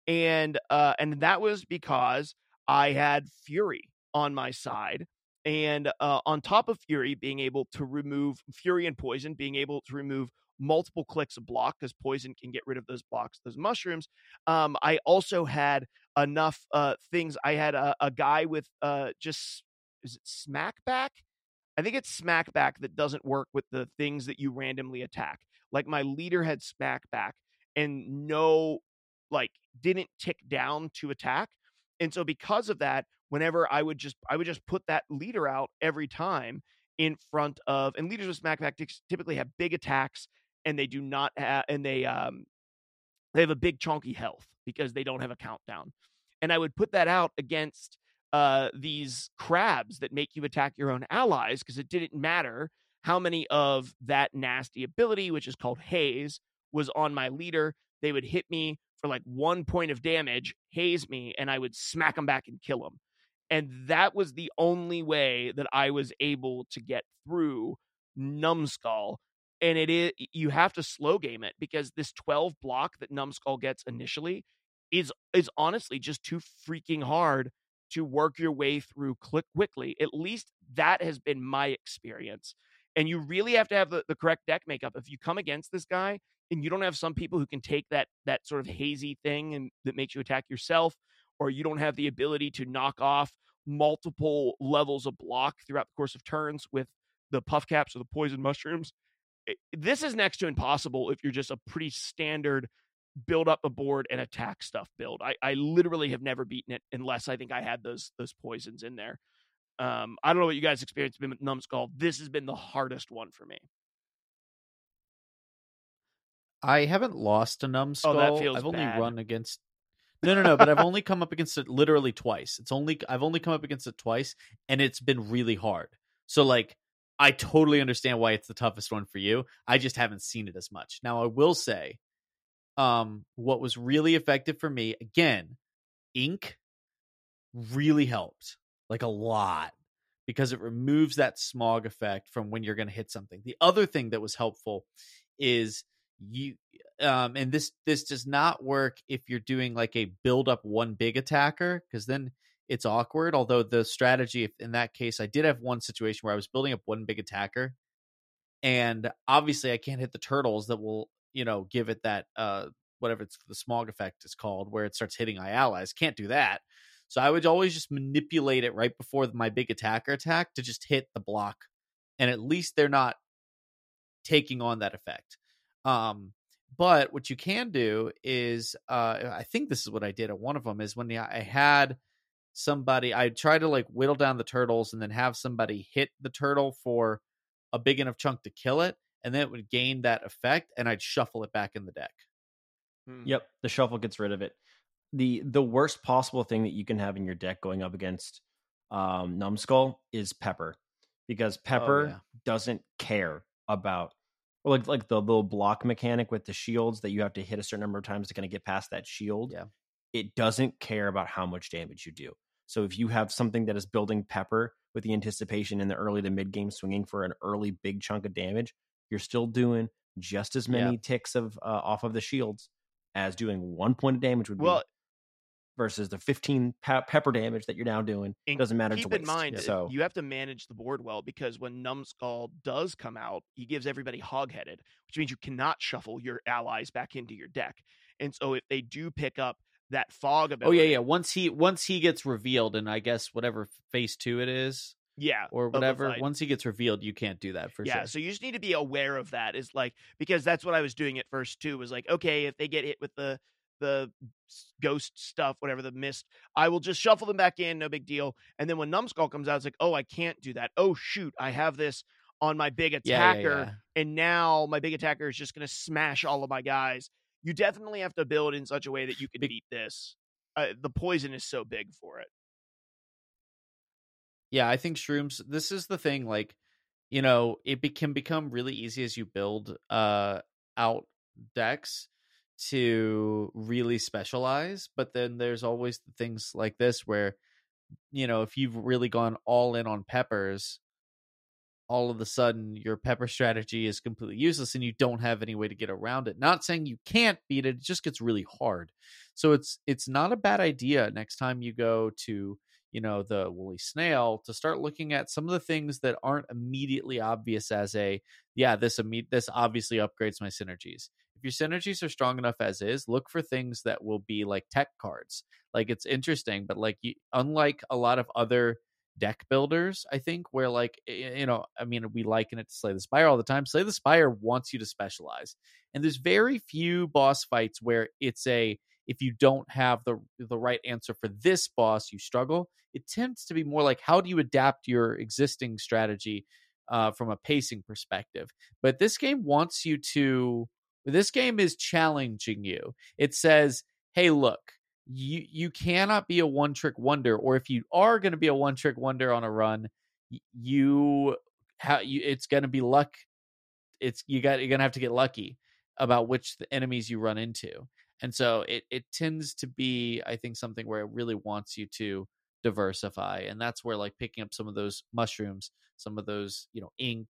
and that was because I had Fury on my side, and on top of Fury being able to remove Fury and Poison, being able to remove multiple clicks of block, because Poison can get rid of those blocks, those mushrooms. I also had enough things. I had a guy with is it Smackback? I think it's Smackback that doesn't work with the things that you randomly attack. Like, my leader had Smackback and didn't tick down to attack. And so because of that, whenever I would just put that leader out every time in front of, and leaders with Smackback typically have big attacks, and they do not have, and they have a big chunky health because they don't have a countdown. And I would put that out against these crabs that make you attack your own allies, because it didn't matter how many of that nasty ability, which is called Haze, was on my leader. They would hit me for like 1 point of damage, haze me, and I would smack them back and kill them. And that was the only way that I was able to get through Numskull. And it is, you have to slow game it, because this 12 block that Numskull gets initially is honestly just too freaking hard to work your way through quickly. At least that has been my experience. And you really have to have the correct deck makeup. If you come against this guy and you don't have some people who can take that sort of hazy thing and that makes you attack yourself, or you don't have the ability to knock off multiple levels of block throughout the course of turns with the puff caps or the poison mushrooms, this is next to impossible if you're just a pretty standard build up a board and attack stuff build. I literally have never beaten it unless I think I had those poisons in there. I don't know what you guys experienced with Numskull. This has been the hardest one for me. I haven't lost a Numskull. Oh, that feels I've bad. Only run against no, but I've only come up against it literally twice. I've only come up against it twice, and it's been really hard. So I totally understand why it's the toughest one for you. I just haven't seen it as much. Now I will say, what was really effective for me, again, ink really helped a lot, because it removes that smog effect from when you're going to hit something. The other thing that was helpful is you, and this does not work if you're doing a build up one big attacker, because then it's awkward. Although the strategy, in that case, I did have one situation where I was building up one big attacker, and obviously I can't hit the turtles that will, give it that, whatever it's the smog effect is called, where it starts hitting my allies. Can't do that. So I would always just manipulate it right before my big attacker attack to just hit the block. And at least they're not taking on that effect. But what you can do is, I think this is what I did at one of them, is when I had somebody, I tried to whittle down the turtles and then have somebody hit the turtle for a big enough chunk to kill it. and then it would gain that effect, and I'd shuffle it back in the deck. Yep, the shuffle gets rid of it. The worst possible thing that you can have in your deck going up against Numskull is Pepper, because Pepper doesn't care about like the little block mechanic with the shields that you have to hit a certain number of times to kind of get past that shield. Yeah. It doesn't care about how much damage you do. So if you have something that is building Pepper with the anticipation in the early to mid game swinging for an early big chunk of damage, you're still doing just as many ticks of off of the shields as doing 1 point of damage would be, versus the 15 pepper damage that you're now doing. It doesn't matter. Keep in mind, so you have to manage the board well, because when Numskull does come out, he gives everybody hog-headed, which means you cannot shuffle your allies back into your deck. And so if they do pick up that fog ability, once he gets revealed, and I guess whatever phase 2 it is, or whatever, once he gets revealed, you can't do that for sure. So you just need to be aware of that, is like, because that's what I was doing at first too, was like, okay, if they get hit with the ghost stuff, whatever, the mist, I will just shuffle them back in, no big deal. And then when Numskull comes out, it's like, oh, I can't do that. Oh shoot, I have this on my big attacker, and now my big attacker is just going to smash all of my guys. You definitely have to build in such a way that you can beat this. The poison is so big for it. Yeah, I think shrooms, this is the thing, like, you know, it can become really easy as you build out decks to really specialize. But then there's always things like this where, you know, if you've really gone all in on peppers, all of a sudden your pepper strategy is completely useless and you don't have any way to get around it. Not saying you can't beat it, it just gets really hard. So it's not a bad idea next time you go to, you know, the woolly snail, to start looking at some of the things that aren't immediately obvious as a, this obviously upgrades my synergies. If your synergies are strong enough as is, look for things that will be like tech cards. Like, it's interesting, but like, unlike a lot of other deck builders, I think, where, like, you know, I mean, we liken it to Slay the Spire all the time. Slay the Spire wants you to specialize, and there's very few boss fights where it's a, if you don't have the right answer for this boss, you struggle. It tends to be more like, how do you adapt your existing strategy from a pacing perspective? But this game wants you to, this game is challenging you. It says, hey, look, you cannot be a one-trick wonder, or if you are going to be a one-trick wonder on a run, it's going to be luck. You're going to have to get lucky about which enemies you run into. And so it tends to be, I think, something where it really wants you to diversify. And that's where, like, picking up some of those mushrooms, some of those, you know, ink,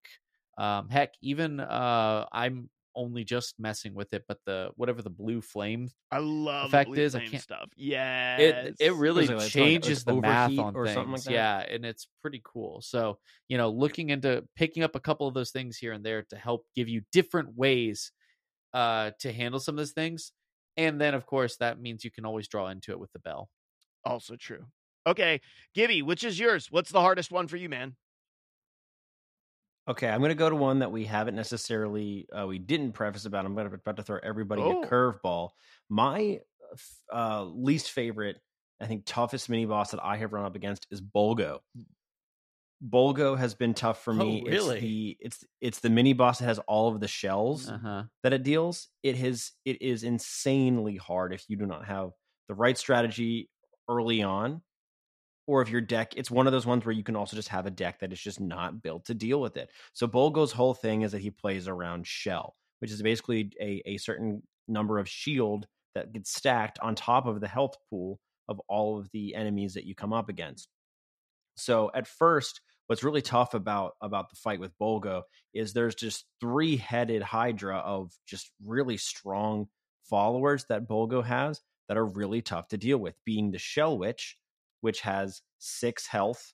heck, even I'm only just messing with it, but the blue flame, I love effect blue is, flame I can't, stuff. Yeah, it really changes the math on or things. Something like that. Yeah, and it's pretty cool. So, you know, looking into picking up a couple of those things here and there to help give you different ways to handle some of those things. And then, of course, that means you can always draw into it with the bell. Also true. Okay, Gibby, which is yours? What's the hardest one for you, man? Okay, I'm going to go to one that we haven't necessarily, we didn't preface about. I'm about to throw everybody a curveball. My least favorite, I think, toughest mini boss that I have run up against is Bolgo. Bolgo has been tough for me. Oh, really? It's the mini boss that has all of the shells that it deals. It is insanely hard if you do not have the right strategy early on, or if your deck, it's one of those ones where you can also just have a deck that is just not built to deal with it. So Bolgo's whole thing is that he plays around shell, which is basically a certain number of shield that gets stacked on top of the health pool of all of the enemies that you come up against. So at first, what's really tough about the fight with Bolgo is there's just 3-headed Hydra of just really strong followers that Bolgo has that are really tough to deal with, being the Shell Witch, which has 6 health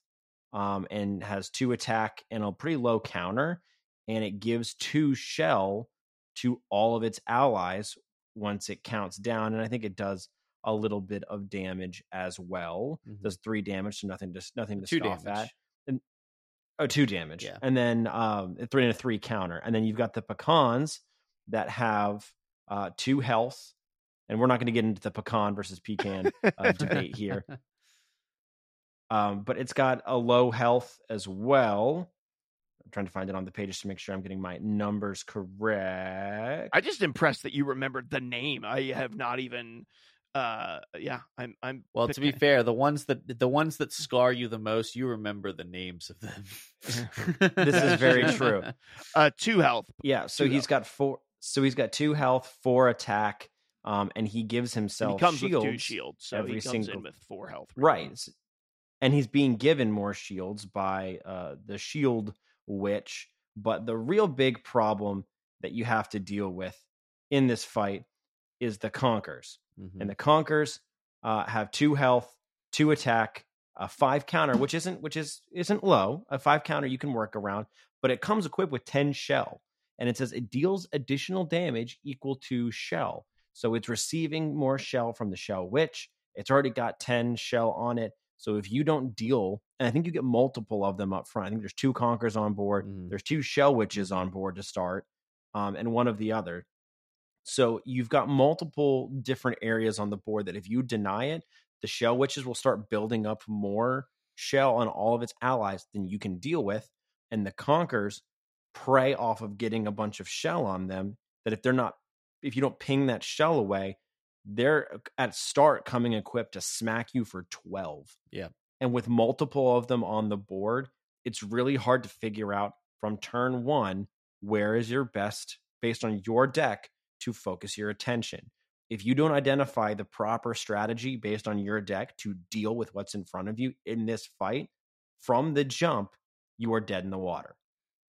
and has 2 attack and a pretty low counter, and it gives 2 shell to all of its allies once it counts down, and I think it does a little bit of damage as well. Does 3 damage, so nothing to scoff at. And 2 damage, yeah. And then 3 and a 3 counter, and then you've got the pecans that have 2 health, and we're not going to get into the pecan versus pecan debate here, but it's got a low health as well. trying to find it on the page to make sure I'm getting my numbers correct. I just impressed that you remembered the name. I have not even. I'm well, to be fair, the ones that scar you the most, you remember the names of them. This is very true. 2 health. Yeah. So he's got 4. So he's got 2 health, 4 attack. And he gives himself shields. With 2 shields. So he comes in with 4 health. Right. And he's being given more shields by the shield witch. But the real big problem that you have to deal with in this fight is the Konkers. Mm-hmm. And the Konkers have 2 health, 2 attack, a 5 counter, which isn't low. A 5 counter you can work around, but it comes equipped with 10 shell. And it says it deals additional damage equal to shell. So it's receiving more shell from the shell witch. It's already got 10 shell on it. So if you don't deal, and I think you get multiple of them up front. I think there's 2 Konkers on board. Mm. There's 2 shell witches on board to start, and one of the other. So you've got multiple different areas on the board that if you deny it, the shell witches will start building up more shell on all of its allies than you can deal with. And the Konkers prey off of getting a bunch of shell on them, that if you don't ping that shell away, they're at start coming equipped to smack you for 12. Yeah. And with multiple of them on the board, it's really hard to figure out from turn one, where is your best, based on your deck, to focus your attention. If you don't identify the proper strategy based on your deck to deal with what's in front of you in this fight, from the jump, you are dead in the water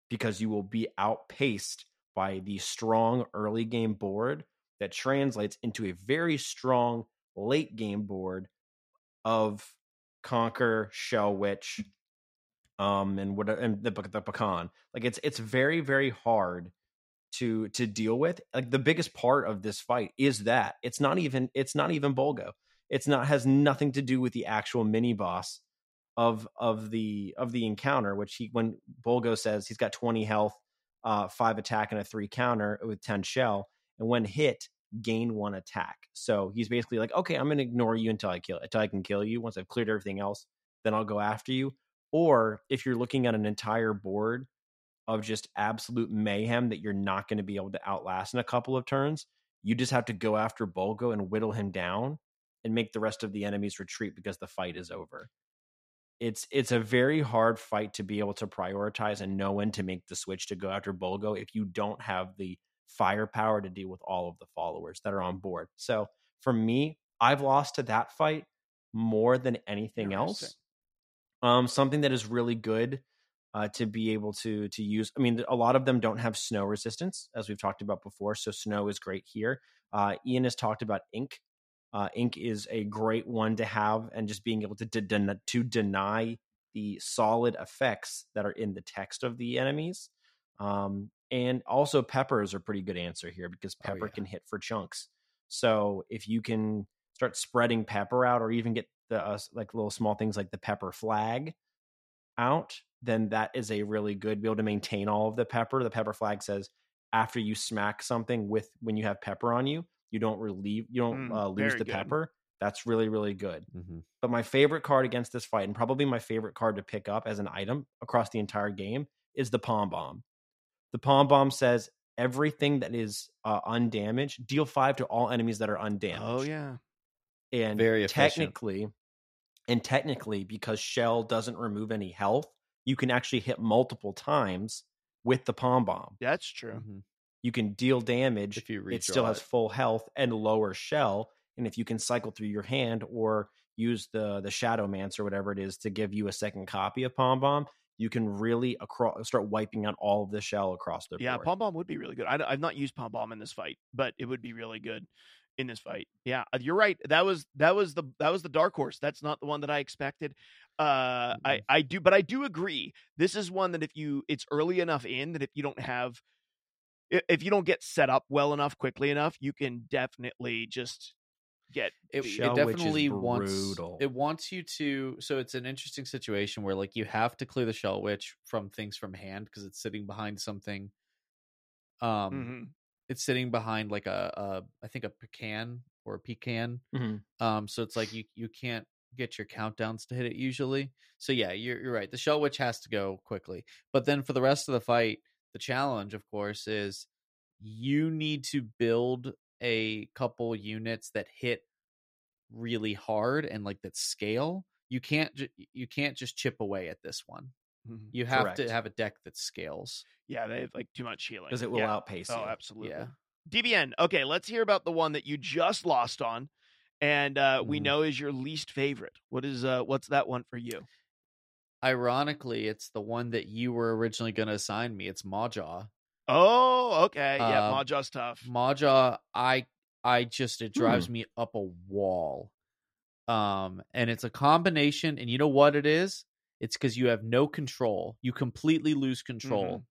because you will be outpaced by the strong early game board that translates into a very strong late game board of Conquer, Shell Witch, and the pecan. Like it's very, very hard to deal with. Like the biggest part of this fight is that it's not even Bolgo. Has nothing to do with the actual mini boss of the encounter, which when Bolgo says he's got 20 health, 5 attack and a 3 counter with 10 shell. And when hit, gain 1 attack. So he's basically like, okay, I'm going to ignore you until I can kill you. Once I've cleared everything else, then I'll go after you. Or if you're looking at an entire board of just absolute mayhem that you're not going to be able to outlast in a couple of turns, you just have to go after Bolgo and whittle him down and make the rest of the enemies retreat because the fight is over. It's a very hard fight to be able to prioritize and know when to make the switch to go after Bolgo if you don't have the firepower to deal with all of the followers that are on board. So for me, I've lost to that fight more than anything else. Something that is really good to be able to use. I mean, a lot of them don't have snow resistance, as we've talked about before. So snow is great here. Ian has talked about ink. Ink is a great one to have, and just being able to deny the solid effects that are in the text of the enemies. And also pepper is a pretty good answer here because pepper can hit for chunks. So if you can start spreading pepper out, or even get the like little small things like the pepper flag out, then that is a really good, be able to maintain all of the pepper. The pepper flag says after you smack something when you have pepper on you, you don't lose the pepper. That's really, really good. Mm-hmm. But my favorite card against this fight, and probably my favorite card to pick up as an item across the entire game, is the Pom Bomb. The Pom Bomb says everything that is undamaged, deal 5 to all enemies that are undamaged. Oh yeah, and very efficient. Technically, because shell doesn't remove any health, you can actually hit multiple times with the Pom Bomb. That's true. Mm-hmm. You can deal damage. If you redraw it, still has full health and lower shell. And if you can cycle through your hand or use the Shadow Mance or whatever it is to give you a second copy of Pom Bomb, you can really start wiping out all of the shell across the board. Yeah, Pom Bomb would be really good. I've not used Pom Bomb in this fight, but it would be really good in this fight. Yeah, you're right. That was the dark horse. That's not the one that I expected. Mm-hmm. I do agree. This is one that it's early enough in that if you don't get set up well enough, quickly enough, you can definitely just get it definitely wants you to. So it's an interesting situation where like you have to clear the shell witch from things from hand because it's sitting behind something. Mm-hmm. It's sitting behind like a I think a pecan or a pecan. Mm-hmm. So it's like you can't get your countdowns to hit it usually. So yeah, you're right. The Shell Witch has to go quickly. But then for the rest of the fight, the challenge, of course, is you need to build a couple units that hit really hard and like that scale. You can't just chip away at this one. You have Correct. To have a deck that scales. Yeah, they have like too much healing because it will outpace you. Oh, absolutely. Yeah. DBN. Okay, let's hear about the one that you just lost on, and we know is your least favorite. What is what's that one for you? Ironically, it's the one that you were originally going to assign me. It's Maja. Oh, okay. Yeah, Maja's tough. Maja, I just it drives me up a wall. And it's a combination, and you know what it is? It's because you have no control. You completely lose control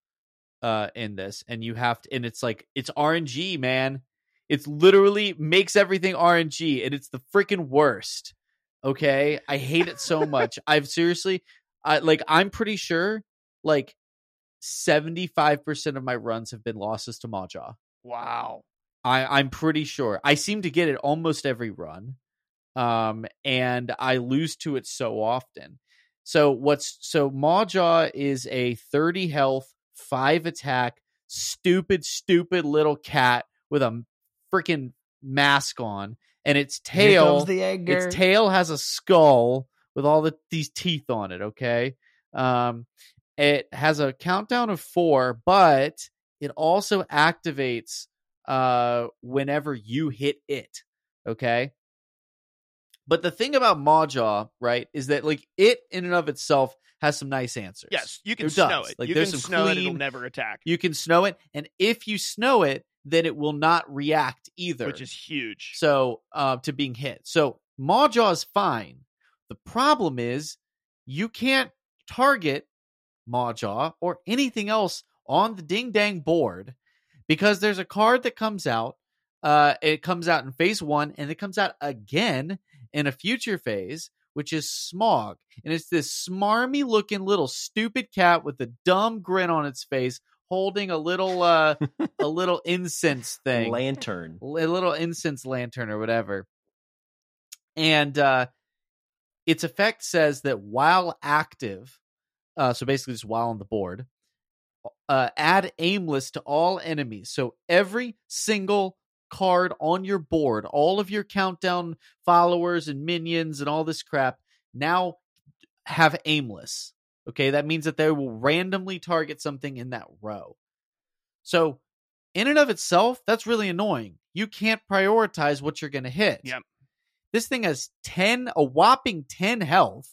in this, and you have to. And it's like it's RNG, man. It's literally makes everything RNG, and it's the freaking worst. Okay, I hate it so much. I'm pretty sure like 75% of my runs have been losses to Maja. Wow. I'm pretty sure. I seem to get it almost every run, and I lose to it so often. So Maja is a 30 health, 5 attack, stupid little cat with a freaking mask on, and its tail has a skull with all these teeth on it. Okay, it has a countdown of 4, but it also activates whenever you hit it. Okay. But the thing about Maja, right, is that like it in and of itself has some nice answers. Yes, you can snow it. Like, you can snow it; it'll never attack. You can snow it, and if you snow it, then it will not react either, which is huge. So to being hit, so Maja is fine. The problem is you can't target Maja or anything else on the ding dang board because there's a card that comes out. It comes out in phase 1, and it comes out again in a future phase, which is Smog. And it's this smarmy looking little stupid cat with a dumb grin on its face holding a little a little incense thing. Lantern. A little incense lantern or whatever. And its effect says that while active, so basically just while on the board, add aimless to all enemies. So every single card on your board, all of your countdown followers and minions and all this crap now have aimless. Okay, that means that they will randomly target something in that row. So in and of itself, that's really annoying. You can't prioritize what you're going to hit. Yep. This thing has 10, a whopping 10 health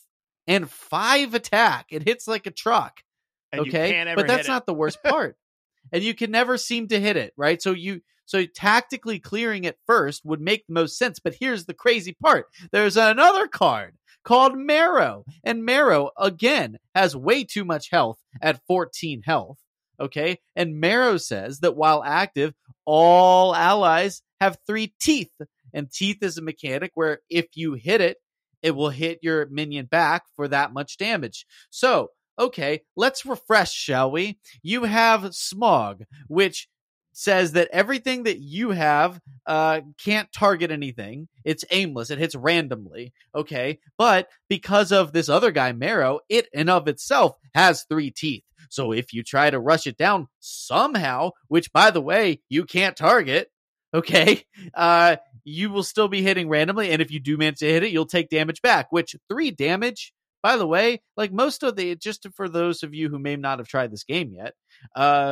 and 5 attack. It hits like a truck. And okay, you can't ever but that's hit not it. The worst part. And you can never seem to hit it, right? So tactically clearing it first would make the most sense. But here's the crazy part. There's another card called Marrow. And Marrow, again, has way too much health at 14 health. Okay? And Marrow says that while active, all allies have 3 teeth. And teeth is a mechanic where if you hit it, it will hit your minion back for that much damage. So, okay, let's refresh, shall we? You have Smog, which says that everything that you have can't target anything. It's aimless. It hits randomly. Okay, but because of this other guy, Marrow, it in of itself has 3 teeth. So if you try to rush it down somehow, which, by the way, you can't target, okay, you will still be hitting randomly. And if you do manage to hit it, you'll take damage back, which 3 damage, by the way, like most of the, just for those of you who may not have tried this game yet,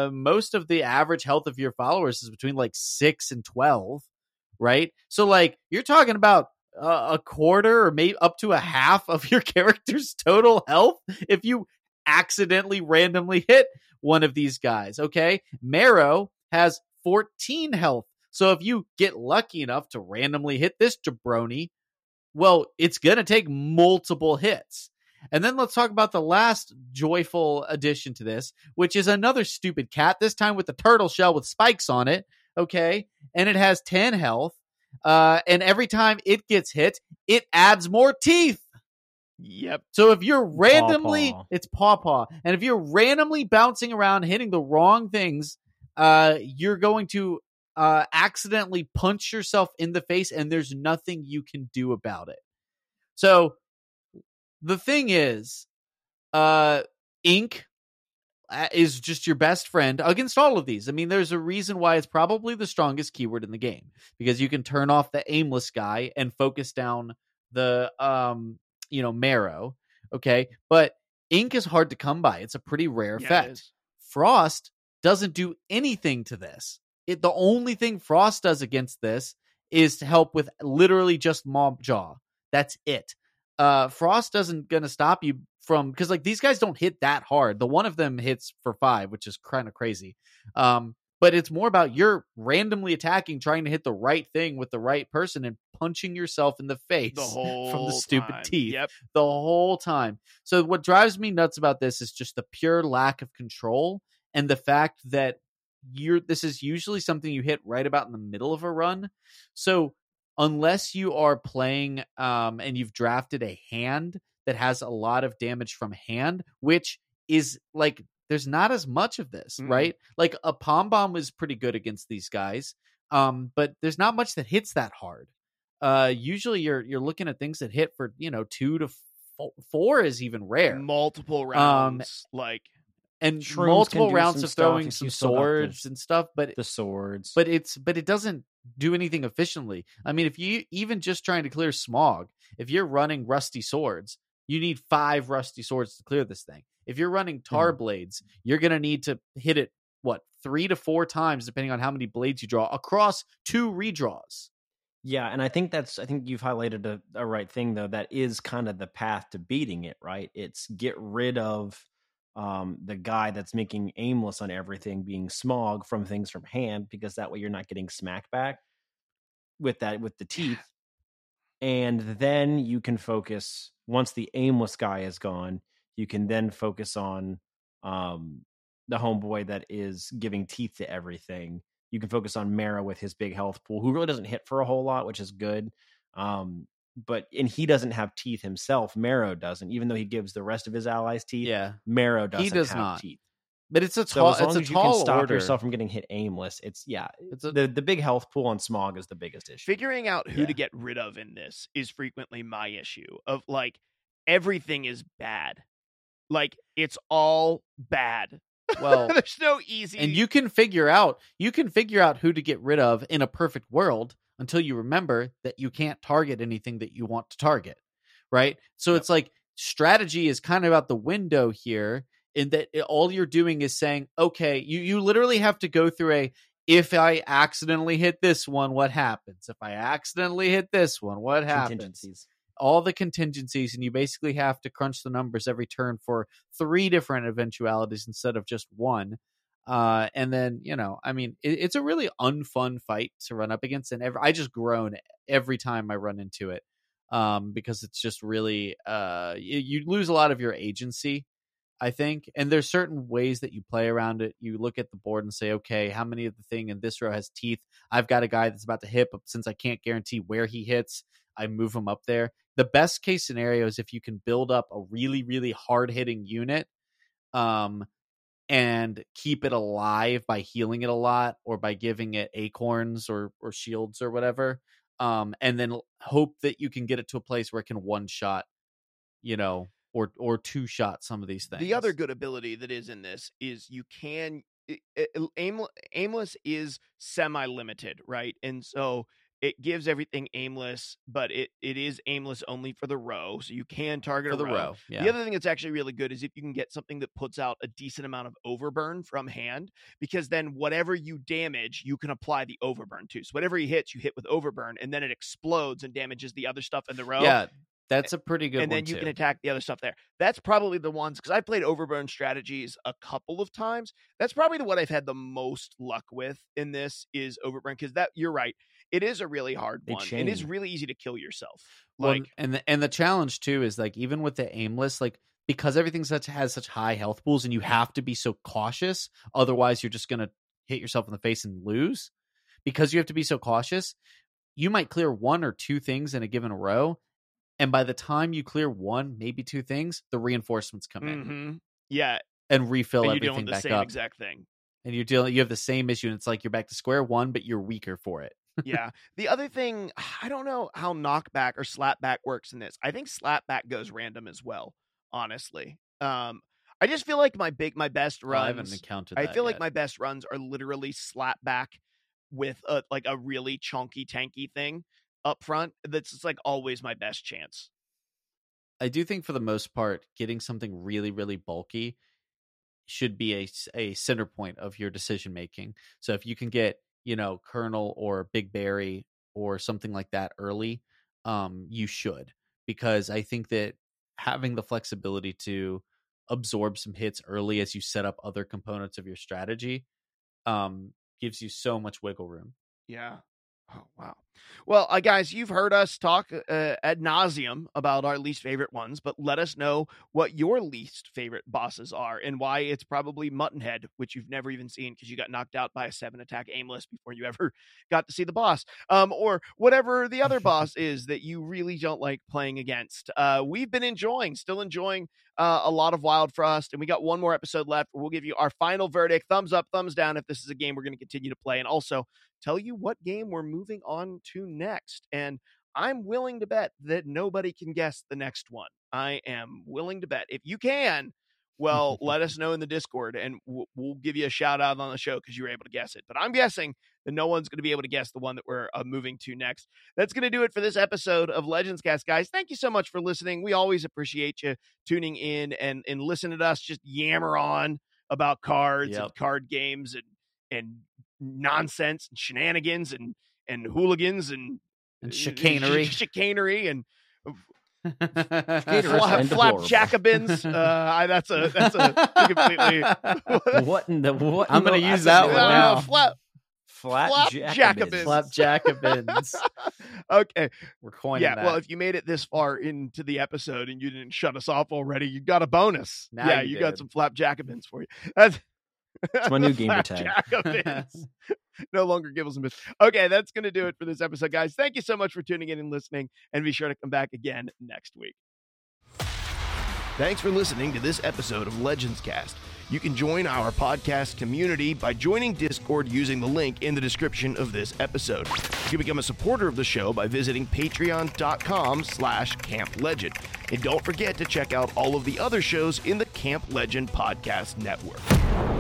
most of the average health of your followers is between like 6 and 12, right? So like you're talking about a quarter or maybe up to a half of your character's total health if you accidentally randomly hit one of these guys, okay? Marrow has 14 health. So if you get lucky enough to randomly hit this jabroni, well, it's going to take multiple hits. And then let's talk about the last joyful addition to this, which is another stupid cat, this time with a turtle shell with spikes on it, okay? And it has 10 health, and every time it gets hit, it adds more teeth. Yep. So if you're randomly... It's pawpaw. And if you're randomly bouncing around, hitting the wrong things, you're going to accidentally punch yourself in the face, and there's nothing you can do about it. So The thing is, ink is just your best friend against all of these. I mean, there's a reason why it's probably the strongest keyword in the game, because you can turn off the aimless guy and focus down the, marrow. Okay. But ink is hard to come by. It's a pretty rare effect. Frost doesn't do anything to this. The only thing Frost does against this is to help with literally just Mob Jaw. That's it. Frost isn't going to stop you from, because like these guys don't hit that hard. The one of them hits for 5, which is kind of crazy. But it's more about you're randomly attacking, trying to hit the right thing with the right person and punching yourself in the face from the stupid teeth the whole time. So what drives me nuts about this is just the pure lack of control and the fact that this is usually something you hit right about in the middle of a run. So unless you are playing and you've drafted a hand that has a lot of damage from hand, which is like, there's not as much of this, right? Like a Pom Bomb is pretty good against these guys. But there's not much that hits that hard. Usually you're looking at things that hit for, 2 to 4 is even rare. Multiple rounds, and multiple rounds of throwing some swords and stuff, but it doesn't do anything efficiently. I mean, if you even just trying to clear Smog, if you're running rusty swords, you need 5 rusty swords to clear this thing. If you're running tar blades, you're going to need to hit it 3 to 4 times, depending on how many blades you draw across 2 redraws. Yeah. And I think you've highlighted a right thing though. That is kind of the path to beating it, right? It's get rid of, the guy that's making aimless on everything being Smog from things from hand, because that way you're not getting smack back with the teeth. And then you can focus, once the aimless guy is gone, you can then focus on the homeboy that is giving teeth to everything. You can focus on Mara with his big health pool, who really doesn't hit for a whole lot, which is good. But he doesn't have teeth himself. Marrow doesn't, even though he gives the rest of his allies teeth. Yeah, Marrow doesn't. He does have not. Teeth. But it's a tall. So as long as you can stop yourself from getting hit aimless, the big health pool on Smog is the biggest issue. Figuring out who to get rid of in this is frequently my issue. Of everything is bad, it's all bad. Well, there's no easy, and you can figure out who to get rid of in a perfect world, until you remember that you can't target anything that you want to target, right? So It's strategy is kind of out the window here, in that all you're doing is saying, okay, you literally have to go through if I accidentally hit this one, what happens? If I accidentally hit this one, what happens? All the contingencies, and you basically have to crunch the numbers every turn for 3 different eventualities instead of just one. And then, it's a really unfun fight to run up against. And I just groan every time I run into it, because it's just really, you lose a lot of your agency, I think. And there's certain ways that you play around it. You look at the board and say, okay, how many of the thing in this row has teeth? I've got a guy that's about to hit, but since I can't guarantee where he hits, I move him up there. The best case scenario is if you can build up a really, really hard hitting unit, and keep it alive by healing it a lot or by giving it acorns or shields or whatever. And then hope that you can get it to a place where it can one shot, or two shot some of these things. The other good ability that is in this is you can aimless is semi-limited, right? And so it gives everything aimless, but it is aimless only for the row, so you can target for the row. Yeah. The other thing that's actually really good is if you can get something that puts out a decent amount of overburn from hand, because then whatever you damage, you can apply the overburn to. So whatever he hits, you hit with overburn, and then it explodes and damages the other stuff in the row. Yeah, that's a pretty good one, and then you can attack the other stuff there. That's probably the ones, because I played overburn strategies a couple of times. That's probably the one I've had the most luck with in this is overburn, because that, you're right, it is a really hard one. It is really easy to kill yourself. And the challenge too is even with the aimless, because everything has such high health pools, and you have to be so cautious. Otherwise, you're just gonna hit yourself in the face and lose. Because you have to be so cautious, you might clear 1 or 2 things in a given row, and by the time you clear 1, maybe 2 things, the reinforcements come in. Yeah, and refill everything back up. Exact thing. And you have the same issue, and it's you're back to square one, but you're weaker for it. Yeah. The other thing, I don't know how knockback or slapback works in this. I think slapback goes random as well, honestly. I just feel like my best runs. I haven't encountered that. I feel like my best runs are literally slapback with a really chonky tanky thing up front. That's just like always my best chance. I do think for the most part, getting something really, really bulky should be a center point of your decision making. So if you can get, Colonel or Big Berry or something like that early, you should, because I think that having the flexibility to absorb some hits early as you set up other components of your strategy gives you so much wiggle room. Yeah. Oh, wow. Well, guys, you've heard us talk ad nauseum about our least favorite ones, but let us know what your least favorite bosses are and why it's probably Muttonhead, which you've never even seen because you got knocked out by a 7-attack aimless before you ever got to see the boss, or whatever the other boss is that you really don't like playing against. We've been enjoying a lot of Wild Frost, and we got one more episode left. We'll give you our final verdict. Thumbs up, thumbs down if this is a game we're going to continue to play, and also tell you what game we're moving on to next. And I'm willing to bet that nobody can guess the next one. I am willing to bet. If you can, well, let us know in the Discord and we'll give you a shout out on the show because you were able to guess it. But I'm guessing that no one's going to be able to guess the one that we're moving to next. That's going to do it for this episode of Legends Cast, guys. Thank you so much for listening. We always appreciate you tuning in and listening to us just yammer on about cards and card games and nonsense and shenanigans and hooligans and chicanery, and flapjackabins. That's a completely. What? I'm going to use that one now. Flapjackabins. Okay, we're coining. Yeah, that. Well, if you made it this far into the episode and you didn't shut us off already, you got a bonus. Now you got some flapjackabins for you. It's my new gamer tag. No longer Gibbles and Bits. Okay, that's going to do it for this episode, guys. Thank you so much for tuning in and listening, and be sure to come back again next week. Thanks for listening to this episode of Legends Cast. You can join our podcast community by joining Discord using the link in the description of this episode. You can become a supporter of the show by visiting patreon.com/Camp Legend. And don't forget to check out all of the other shows in the Camp Legend Podcast Network.